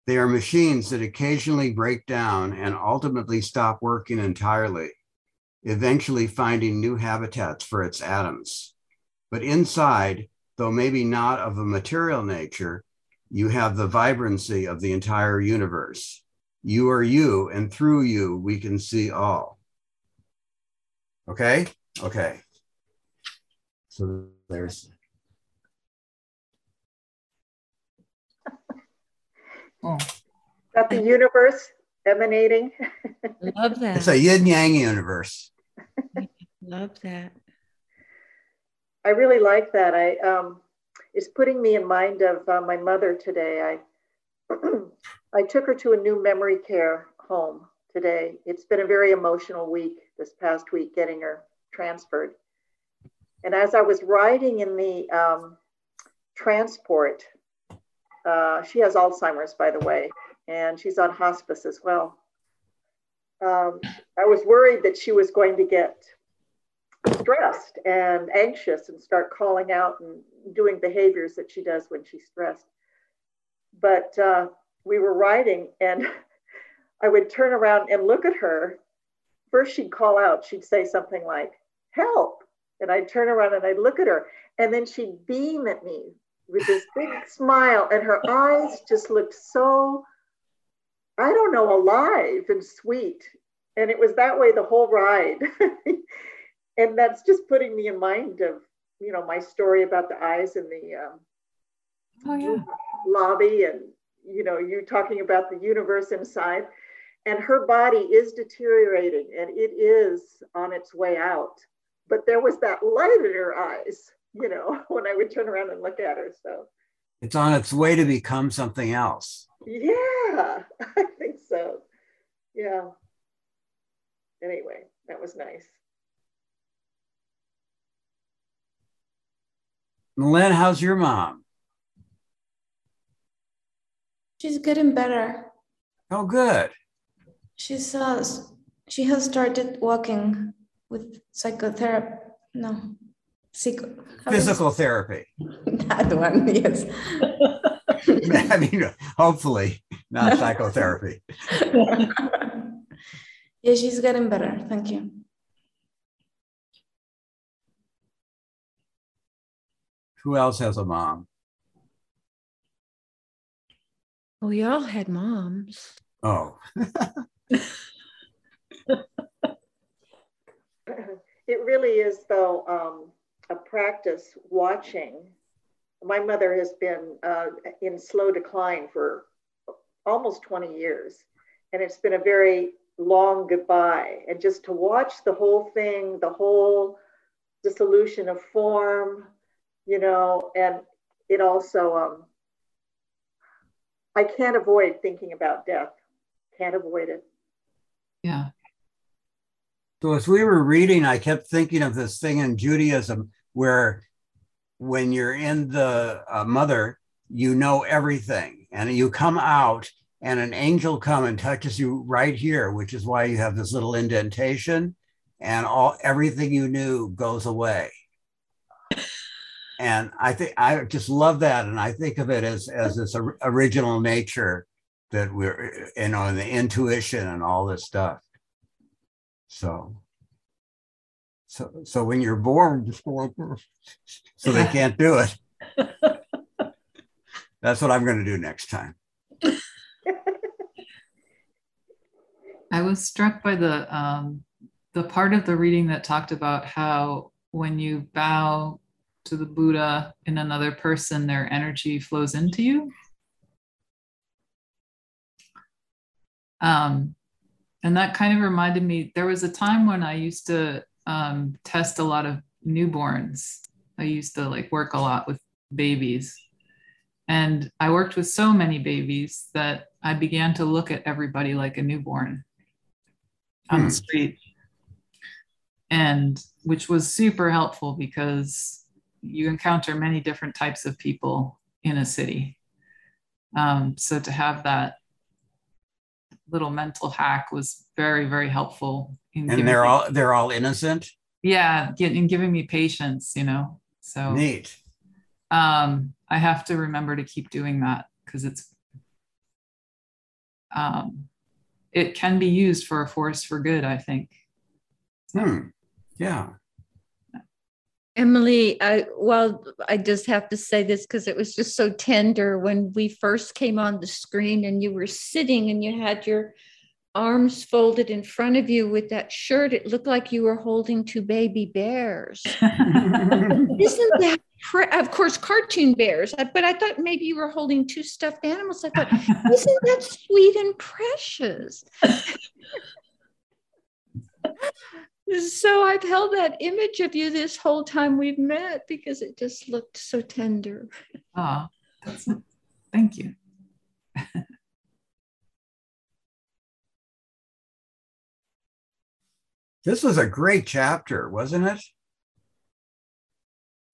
They are machines that occasionally break down and ultimately stop working entirely, eventually finding new habitats for its atoms. But inside, though maybe not of a material nature, you have the vibrancy of the entire universe. You are you, and through you, we can see all. Okay? Okay. So there's... Oh. Is that the universe emanating? Love that. It's a yin-yang universe. Love that. I really like that. It's putting me in mind of my mother today. I took her to a new memory care home today. It's been a very emotional week, this past week, getting her transferred. And as I was riding in the transport, she has Alzheimer's, by the way, and she's on hospice as well. I was worried that she was going to get stressed and anxious and start calling out and doing behaviors that she does when she's stressed. But we were riding, and I would turn around and look at her. First, she'd call out. She'd say something like, help. And I'd turn around and I'd look at her. And then she'd beam at me with this big smile. And her eyes just looked so, I don't know, alive and sweet. And it was that way the whole ride. And that's just putting me in mind of, you know, my story about the eyes in the lobby, and you know, you talking about the universe inside, and her body is deteriorating and it is on its way out. But there was that light in her eyes, you know, when I would turn around and look at her. So it's on its way to become something else. Yeah, I think so. Yeah. Anyway, That was nice. Len, how's your mom? She's getting better. Oh, good. She has started walking with psychotherapy. No. Physical therapy. That one, yes. I mean, hopefully not psychotherapy. Yeah, she's getting better. Thank you. Who else has a mom? Well, we all had moms. Oh. It really is, though, a practice watching. My mother has been in slow decline for almost 20 years, and it's been a very long goodbye. And just to watch the whole thing, the whole dissolution of form, you know, and it also, I can't avoid thinking about death. Can't avoid it. Yeah. So as we were reading, I kept thinking of this thing in Judaism where when you're in the mother, you know everything, and you come out and an angel comes and touches you right here, which is why you have this little indentation, and everything you knew goes away. And I think I just love that. And I think of it as this original nature that we're, you know, the intuition and all this stuff. So when you're born, just go like this. So they can't do it. That's what I'm going to do next time. I was struck by the part of the reading that talked about how when you bow to the Buddha in another person, their energy flows into you. And that kind of reminded me, there was a time when I used to test a lot of newborns. I used to like work a lot with babies. And I worked with so many babies that I began to look at everybody like a newborn on the street. And which was super helpful because you encounter many different types of people in a city. So to have that little mental hack was very, very helpful. And they're all innocent. Yeah, and giving me patience, you know. So neat. I have to remember to keep doing that because it's it can be used for a force for good, I think. So. Yeah. Emily, I just have to say this because it was just so tender when we first came on the screen and you were sitting and you had your arms folded in front of you with that shirt. It looked like you were holding two baby bears. Isn't that, of course, cartoon bears, but I thought maybe you were holding two stuffed animals. I thought, isn't that sweet and precious? So I've held that image of you this whole time we've met because it just looked so tender. Ah, thank you. This was a great chapter, wasn't it?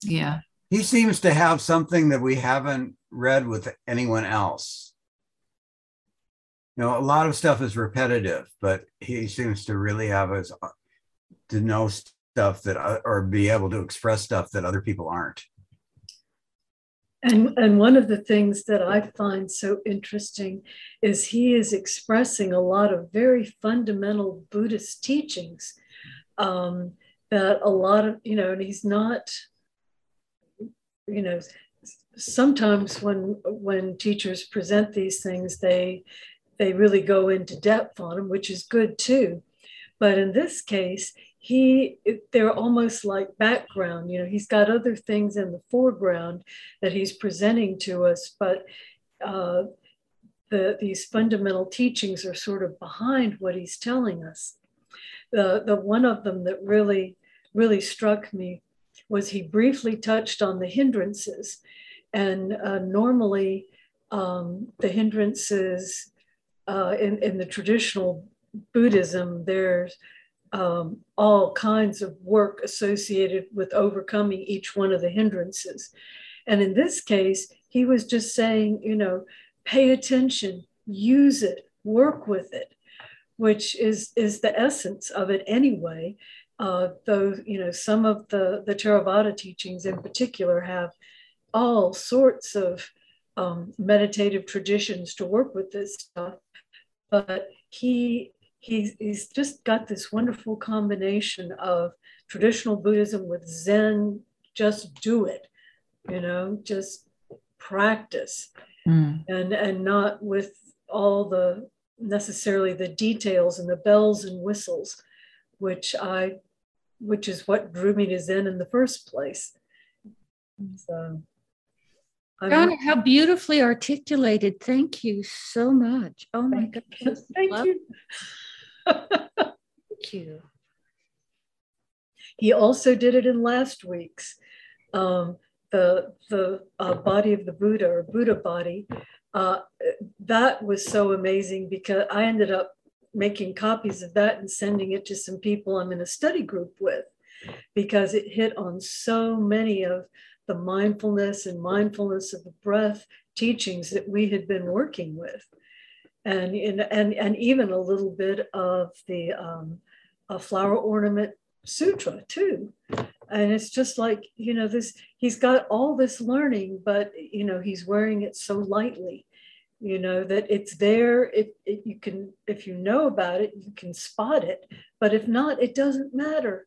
Yeah. He seems to have something that we haven't read with anyone else. You know, a lot of stuff is repetitive, but he seems to really have his... to know stuff that, or be able to express stuff that other people aren't. And one of the things that I find so interesting is he is expressing a lot of very fundamental Buddhist teachings that a lot of, you know, and he's not, you know, sometimes when teachers present these things, they really go into depth on them, which is good too. But in this case, they're almost like background, you know, he's got other things in the foreground that he's presenting to us, but these fundamental teachings are sort of behind what he's telling us. The one of them that really, really struck me was he briefly touched on the hindrances, and normally the hindrances in the traditional Buddhism, there's all kinds of work associated with overcoming each one of the hindrances. And in this case, he was just saying, you know, pay attention, use it, work with it, which is the essence of it anyway. Though, you know, some of the Theravada teachings in particular have all sorts of meditative traditions to work with this stuff. But he's just got this wonderful combination of traditional Buddhism with Zen, just do it, you know, just practice, and not with all the necessarily the details and the bells and whistles, which is what drew me to Zen in the first place. So, Donna, how beautifully articulated. Thank you so much. Oh my goodness. Thank you. Thank you. He also did it in last week's, the body of the Buddha, or Buddha body. That was so amazing because I ended up making copies of that and sending it to some people I'm in a study group with, because it hit on so many of the mindfulness of the breath teachings that we had been working with. And even a little bit of the flower ornament sutra too. And it's just like, you know, this, he's got all this learning, but, you know, he's wearing it so lightly, you know, that it's there. You can, if you know about it, you can spot it, but if not, it doesn't matter.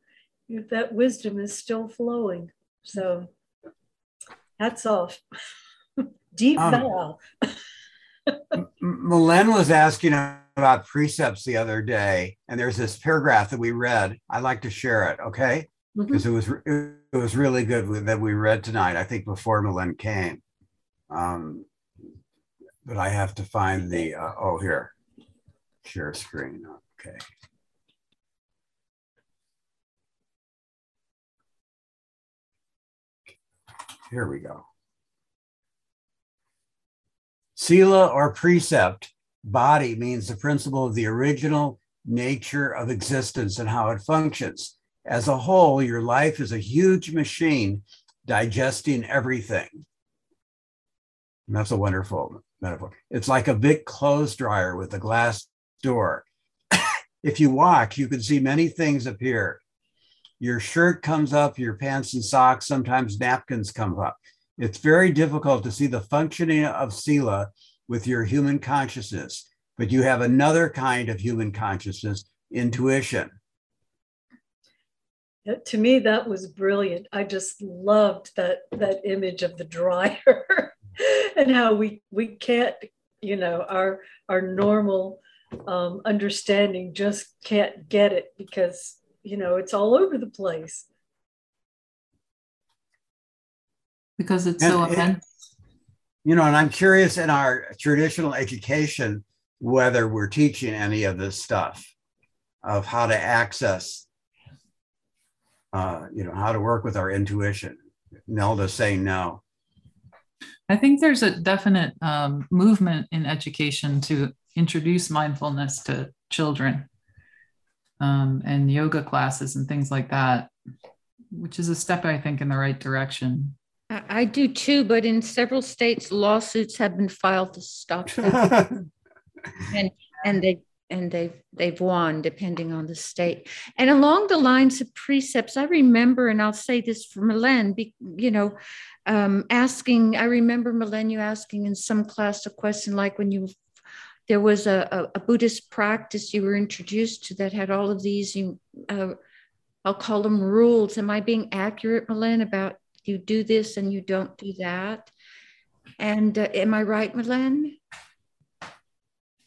That wisdom is still flowing. So hats off. Deep bow. Milen was asking about precepts the other day, and there's this paragraph that we read. I'd like to share it, okay? Because it was really good that we read tonight, I think before Milen came. But I have to find the, here, share screen, okay. Here we go. Sila, or precept, body, means the principle of the original nature of existence and how it functions. As a whole, your life is a huge machine digesting everything. And that's a wonderful metaphor. It's like a big clothes dryer with a glass door. If you walk, you can see many things appear. Your shirt comes up, your pants and socks, sometimes napkins come up. It's very difficult to see the functioning of Sila with your human consciousness, but you have another kind of human consciousness, intuition. To me, that was brilliant. I just loved that image of the dryer and how we can't, you know, our normal understanding just can't get it because, you know, it's all over the place. Because it's so immense. You know, and I'm curious in our traditional education, whether we're teaching any of this stuff of how to access, you know, how to work with our intuition. Nelda's saying no. I think there's a definite movement in education to introduce mindfulness to children and yoga classes and things like that, which is a step, I think, in the right direction. I do too, but in several states, lawsuits have been filed to stop that, and they've won, depending on the state. And along the lines of precepts, I remember, and I'll say this for Milen, you know, asking. I remember Milen, you asking in some class a question like when you there was a Buddhist practice you were introduced to that had all of these. I'll call them rules. Am I being accurate, Milen, about? You do this and you don't do that. And am I right, Milen?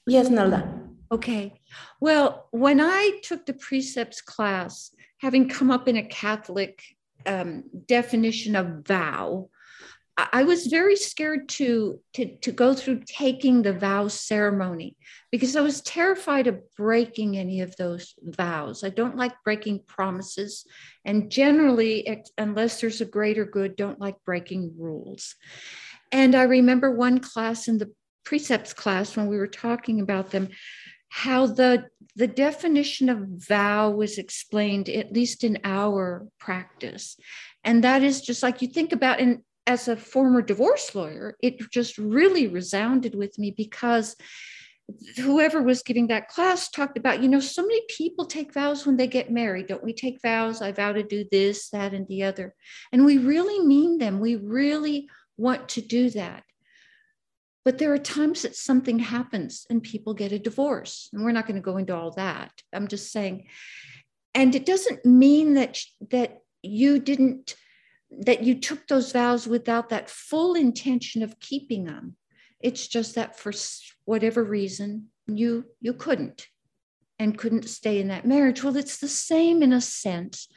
Yes, Nelda. Okay. Well, when I took the precepts class, having come up in a Catholic definition of vow, I was very scared to go through taking the vow ceremony because I was terrified of breaking any of those vows. I don't like breaking promises. And generally, unless there's a greater good, don't like breaking rules. And I remember one class in the precepts class when we were talking about them, how the definition of vow was explained, at least in our practice. And that is just like you think about, and as a former divorce lawyer, it just really resounded with me because whoever was giving that class talked about, you know, so many people take vows when they get married. Don't we take vows? I vow to do this, that, and the other. And we really mean them. We really want to do that. But there are times that something happens and people get a divorce. And we're not going to go into all that. I'm just saying. And it doesn't mean that you took those vows without that full intention of keeping them. It's just that for whatever reason, you couldn't and couldn't stay in that marriage. Well, it's the same in a sense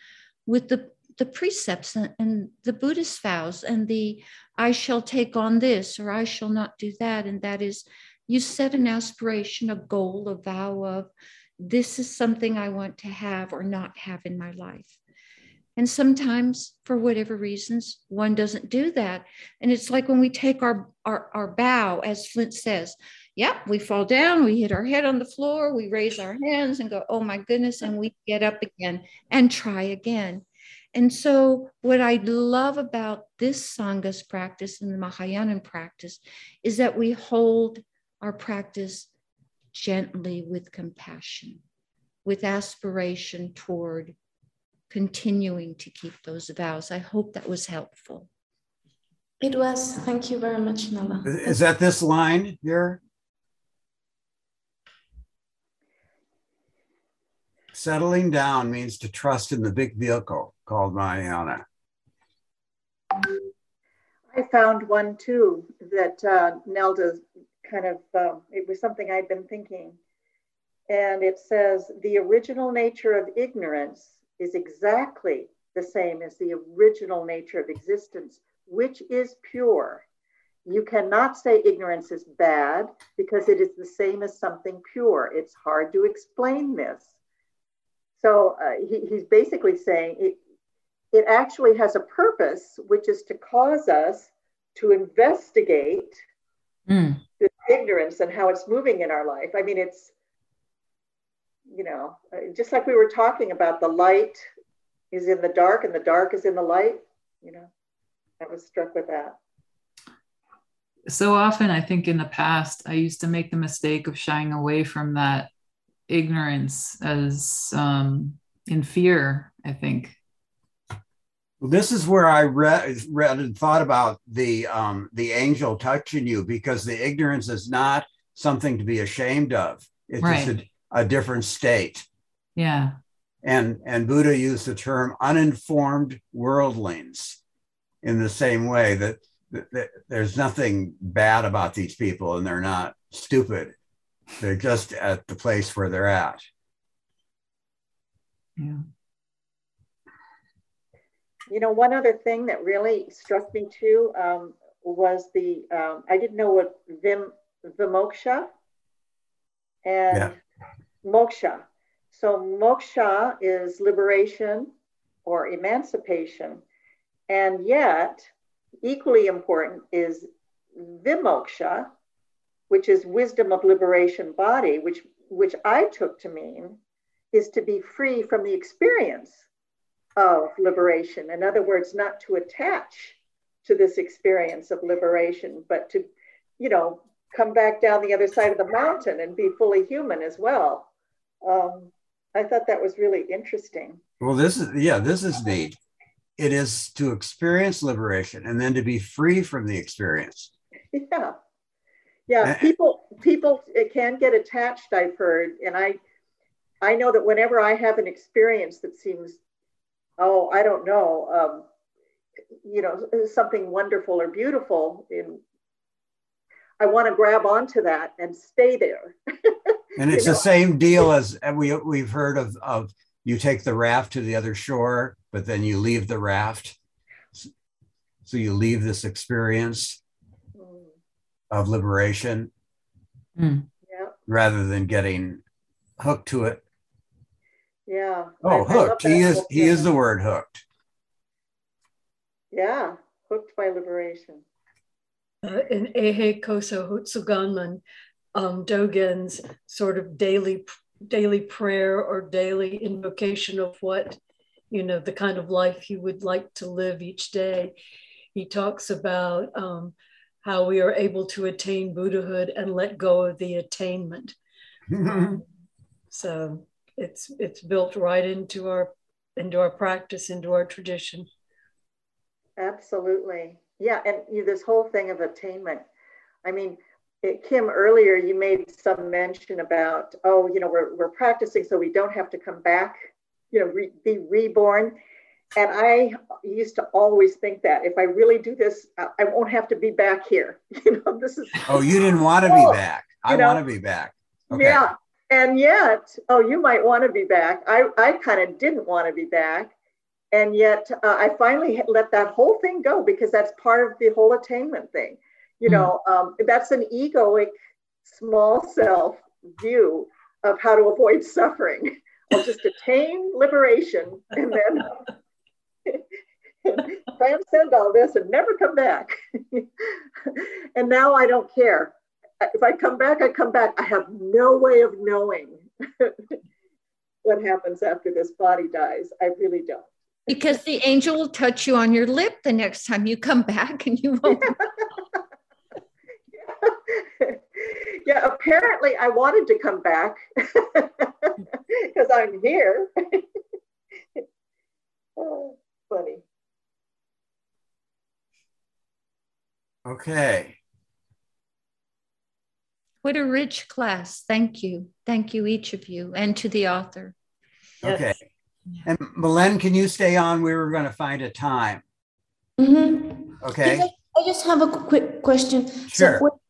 with the precepts and the Buddhist vows and the I shall take on this or I shall not do that. And that is, you set an aspiration, a goal, a vow of this is something I want to have or not have in my life. And sometimes for whatever reasons, one doesn't do that. And it's like when we take our bow, as Flint says, yep, we fall down, we hit our head on the floor, we raise our hands and go, oh my goodness, and we get up again and try again. And so what I love about this Sangha's practice and the Mahayana practice is that we hold our practice gently with compassion, with aspiration toward continuing to keep those vows. I hope that was helpful. It was. Thank you very much, Nala. Is that this line here? Settling down means to trust in the big vehicle called Mayana. I found one too that Nelda kind of, it was something I'd been thinking. And it says, the original nature of ignorance is exactly the same as the original nature of existence, which is pure. You cannot say ignorance is bad because it is the same as something pure. It's hard to explain this. So he's basically saying it actually has a purpose, which is to cause us to investigate this ignorance and how it's moving in our life. I mean, it's, you know, just like we were talking about, the light is in the dark and the dark is in the light, you know, I was struck with that. So often, I think in the past, I used to make the mistake of shying away from that ignorance as in fear, I think. Well, this is where I read and thought about the angel touching you, because the ignorance is not something to be ashamed of. It's right. Just a different state. Yeah. And Buddha used the term uninformed worldlings in the same way that there's nothing bad about these people and they're not stupid. They're just at the place where they're at. Yeah. You know, one other thing that really struck me too was the, I didn't know what Vimoksha and yeah. Moksha. So moksha is liberation or emancipation. And yet, equally important is vimoksha, which is wisdom of liberation body, which I took to mean is to be free from the experience of liberation. In other words, not to attach to this experience of liberation, but to, you know, come back down the other side of the mountain and be fully human as well. I thought that was really interesting. Well, this is neat. It is to experience liberation and then to be free from the experience. Yeah. Yeah, people can get attached, I've heard. And I know that whenever I have an experience that seems, oh, I don't know, you know, something wonderful or beautiful, I want to grab onto that and stay there. And it's the same deal as we've heard of you take the raft to the other shore, but then you leave the raft. So you leave this experience of liberation rather than getting hooked to it. Yeah. Oh, hooked. He is the word hooked. Yeah. Hooked by liberation. In Ehe Koso Hutsuganman, Dogen's sort of daily prayer or daily invocation of what, you know, the kind of life he would like to live each day. He talks about how we are able to attain Buddhahood and let go of the attainment. So it's built right into our practice, into our tradition. Absolutely. Yeah, and this whole thing of attainment. I mean, Kim, earlier you made some mention about, oh, you know, we're practicing so we don't have to come back, you know, be reborn. And I used to always think that if I really do this, I won't have to be back here. You know, this is. Oh, you didn't want to be back. I want to be back. Okay. Yeah. And yet, oh, you might want to be back. I kind of didn't want to be back. And yet I finally let that whole thing go, because that's part of the whole attainment thing. You know, that's an egoic small self view of how to avoid suffering. I'll just attain liberation and then transcend all this and never come back. And now I don't care. If I come back, I come back. I have no way of knowing what happens after this body dies. I really don't. Because the angel will touch you on your lip the next time you come back and you won't. Yeah, apparently I wanted to come back because I'm here. Oh, funny. Okay. What a rich class. Thank you. Thank you, each of you, and to the author. Okay. Yes. And Milen, can you stay on? We were going to find a time. Mm-hmm. Okay. I just have a quick question. Sure. So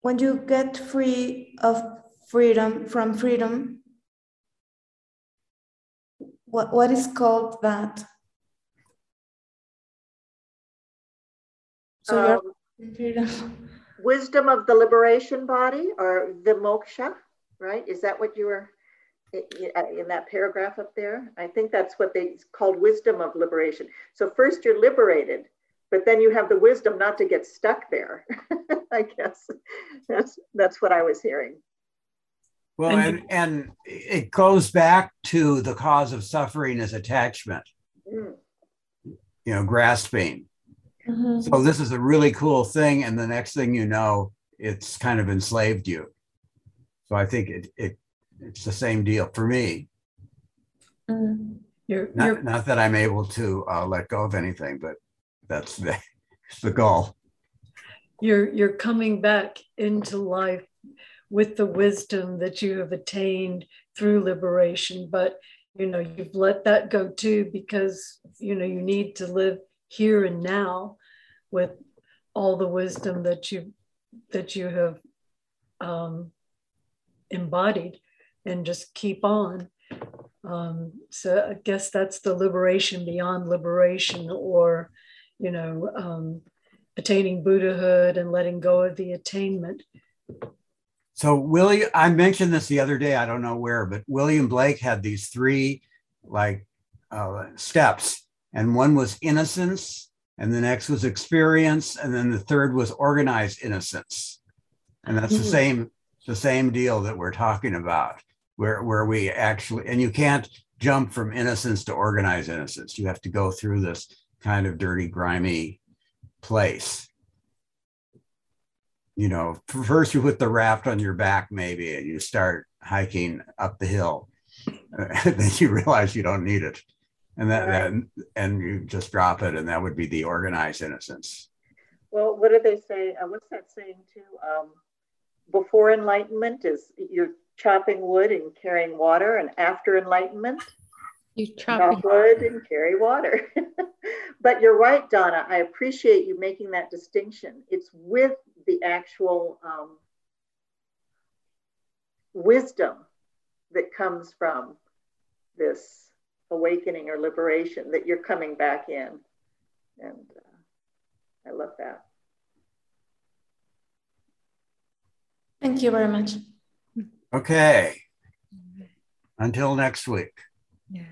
when you get free of freedom, what is called that? So you're freedom. Wisdom of the liberation body, or Vimoksha, right? Is that what you were in that paragraph up there? I think that's what they called wisdom of liberation. So first you're liberated, but then you have the wisdom not to get stuck there. I guess that's what I was hearing. Well, and it goes back to the cause of suffering is attachment, you know, grasping. So this is a really cool thing. And the next thing you know, it's kind of enslaved you. So I think it's the same deal for me. Not that I'm able to let go of anything, but that's the goal. You're coming back into life with the wisdom that you have attained through liberation, but you know, you've let that go too, because you know, you need to live here and now with all the wisdom that you have embodied, and just keep on. So I guess that's the liberation beyond liberation, or you know, attaining Buddhahood and letting go of the attainment. So William, I mentioned this the other day, I don't know where, but William Blake had these three steps, and one was innocence, and the next was experience, and then the third was organized innocence. And that's the same deal that we're talking about, where we actually, and you can't jump from innocence to organized innocence. You have to go through this kind of dirty, grimy place. You know, first you put the raft on your back, maybe, and you start hiking up the hill. And then you realize you don't need it. And and you just drop it, and that would be the organized innocence. Well, what do they say? What's that saying too? Before enlightenment is you're chopping wood and carrying water, and after enlightenment, you chop wood and carry water. But you're right, Donna. I appreciate you making that distinction. It's with the actual wisdom that comes from this awakening or liberation that you're coming back in. And I love that. Thank you very much. Okay. Until next week. Yeah.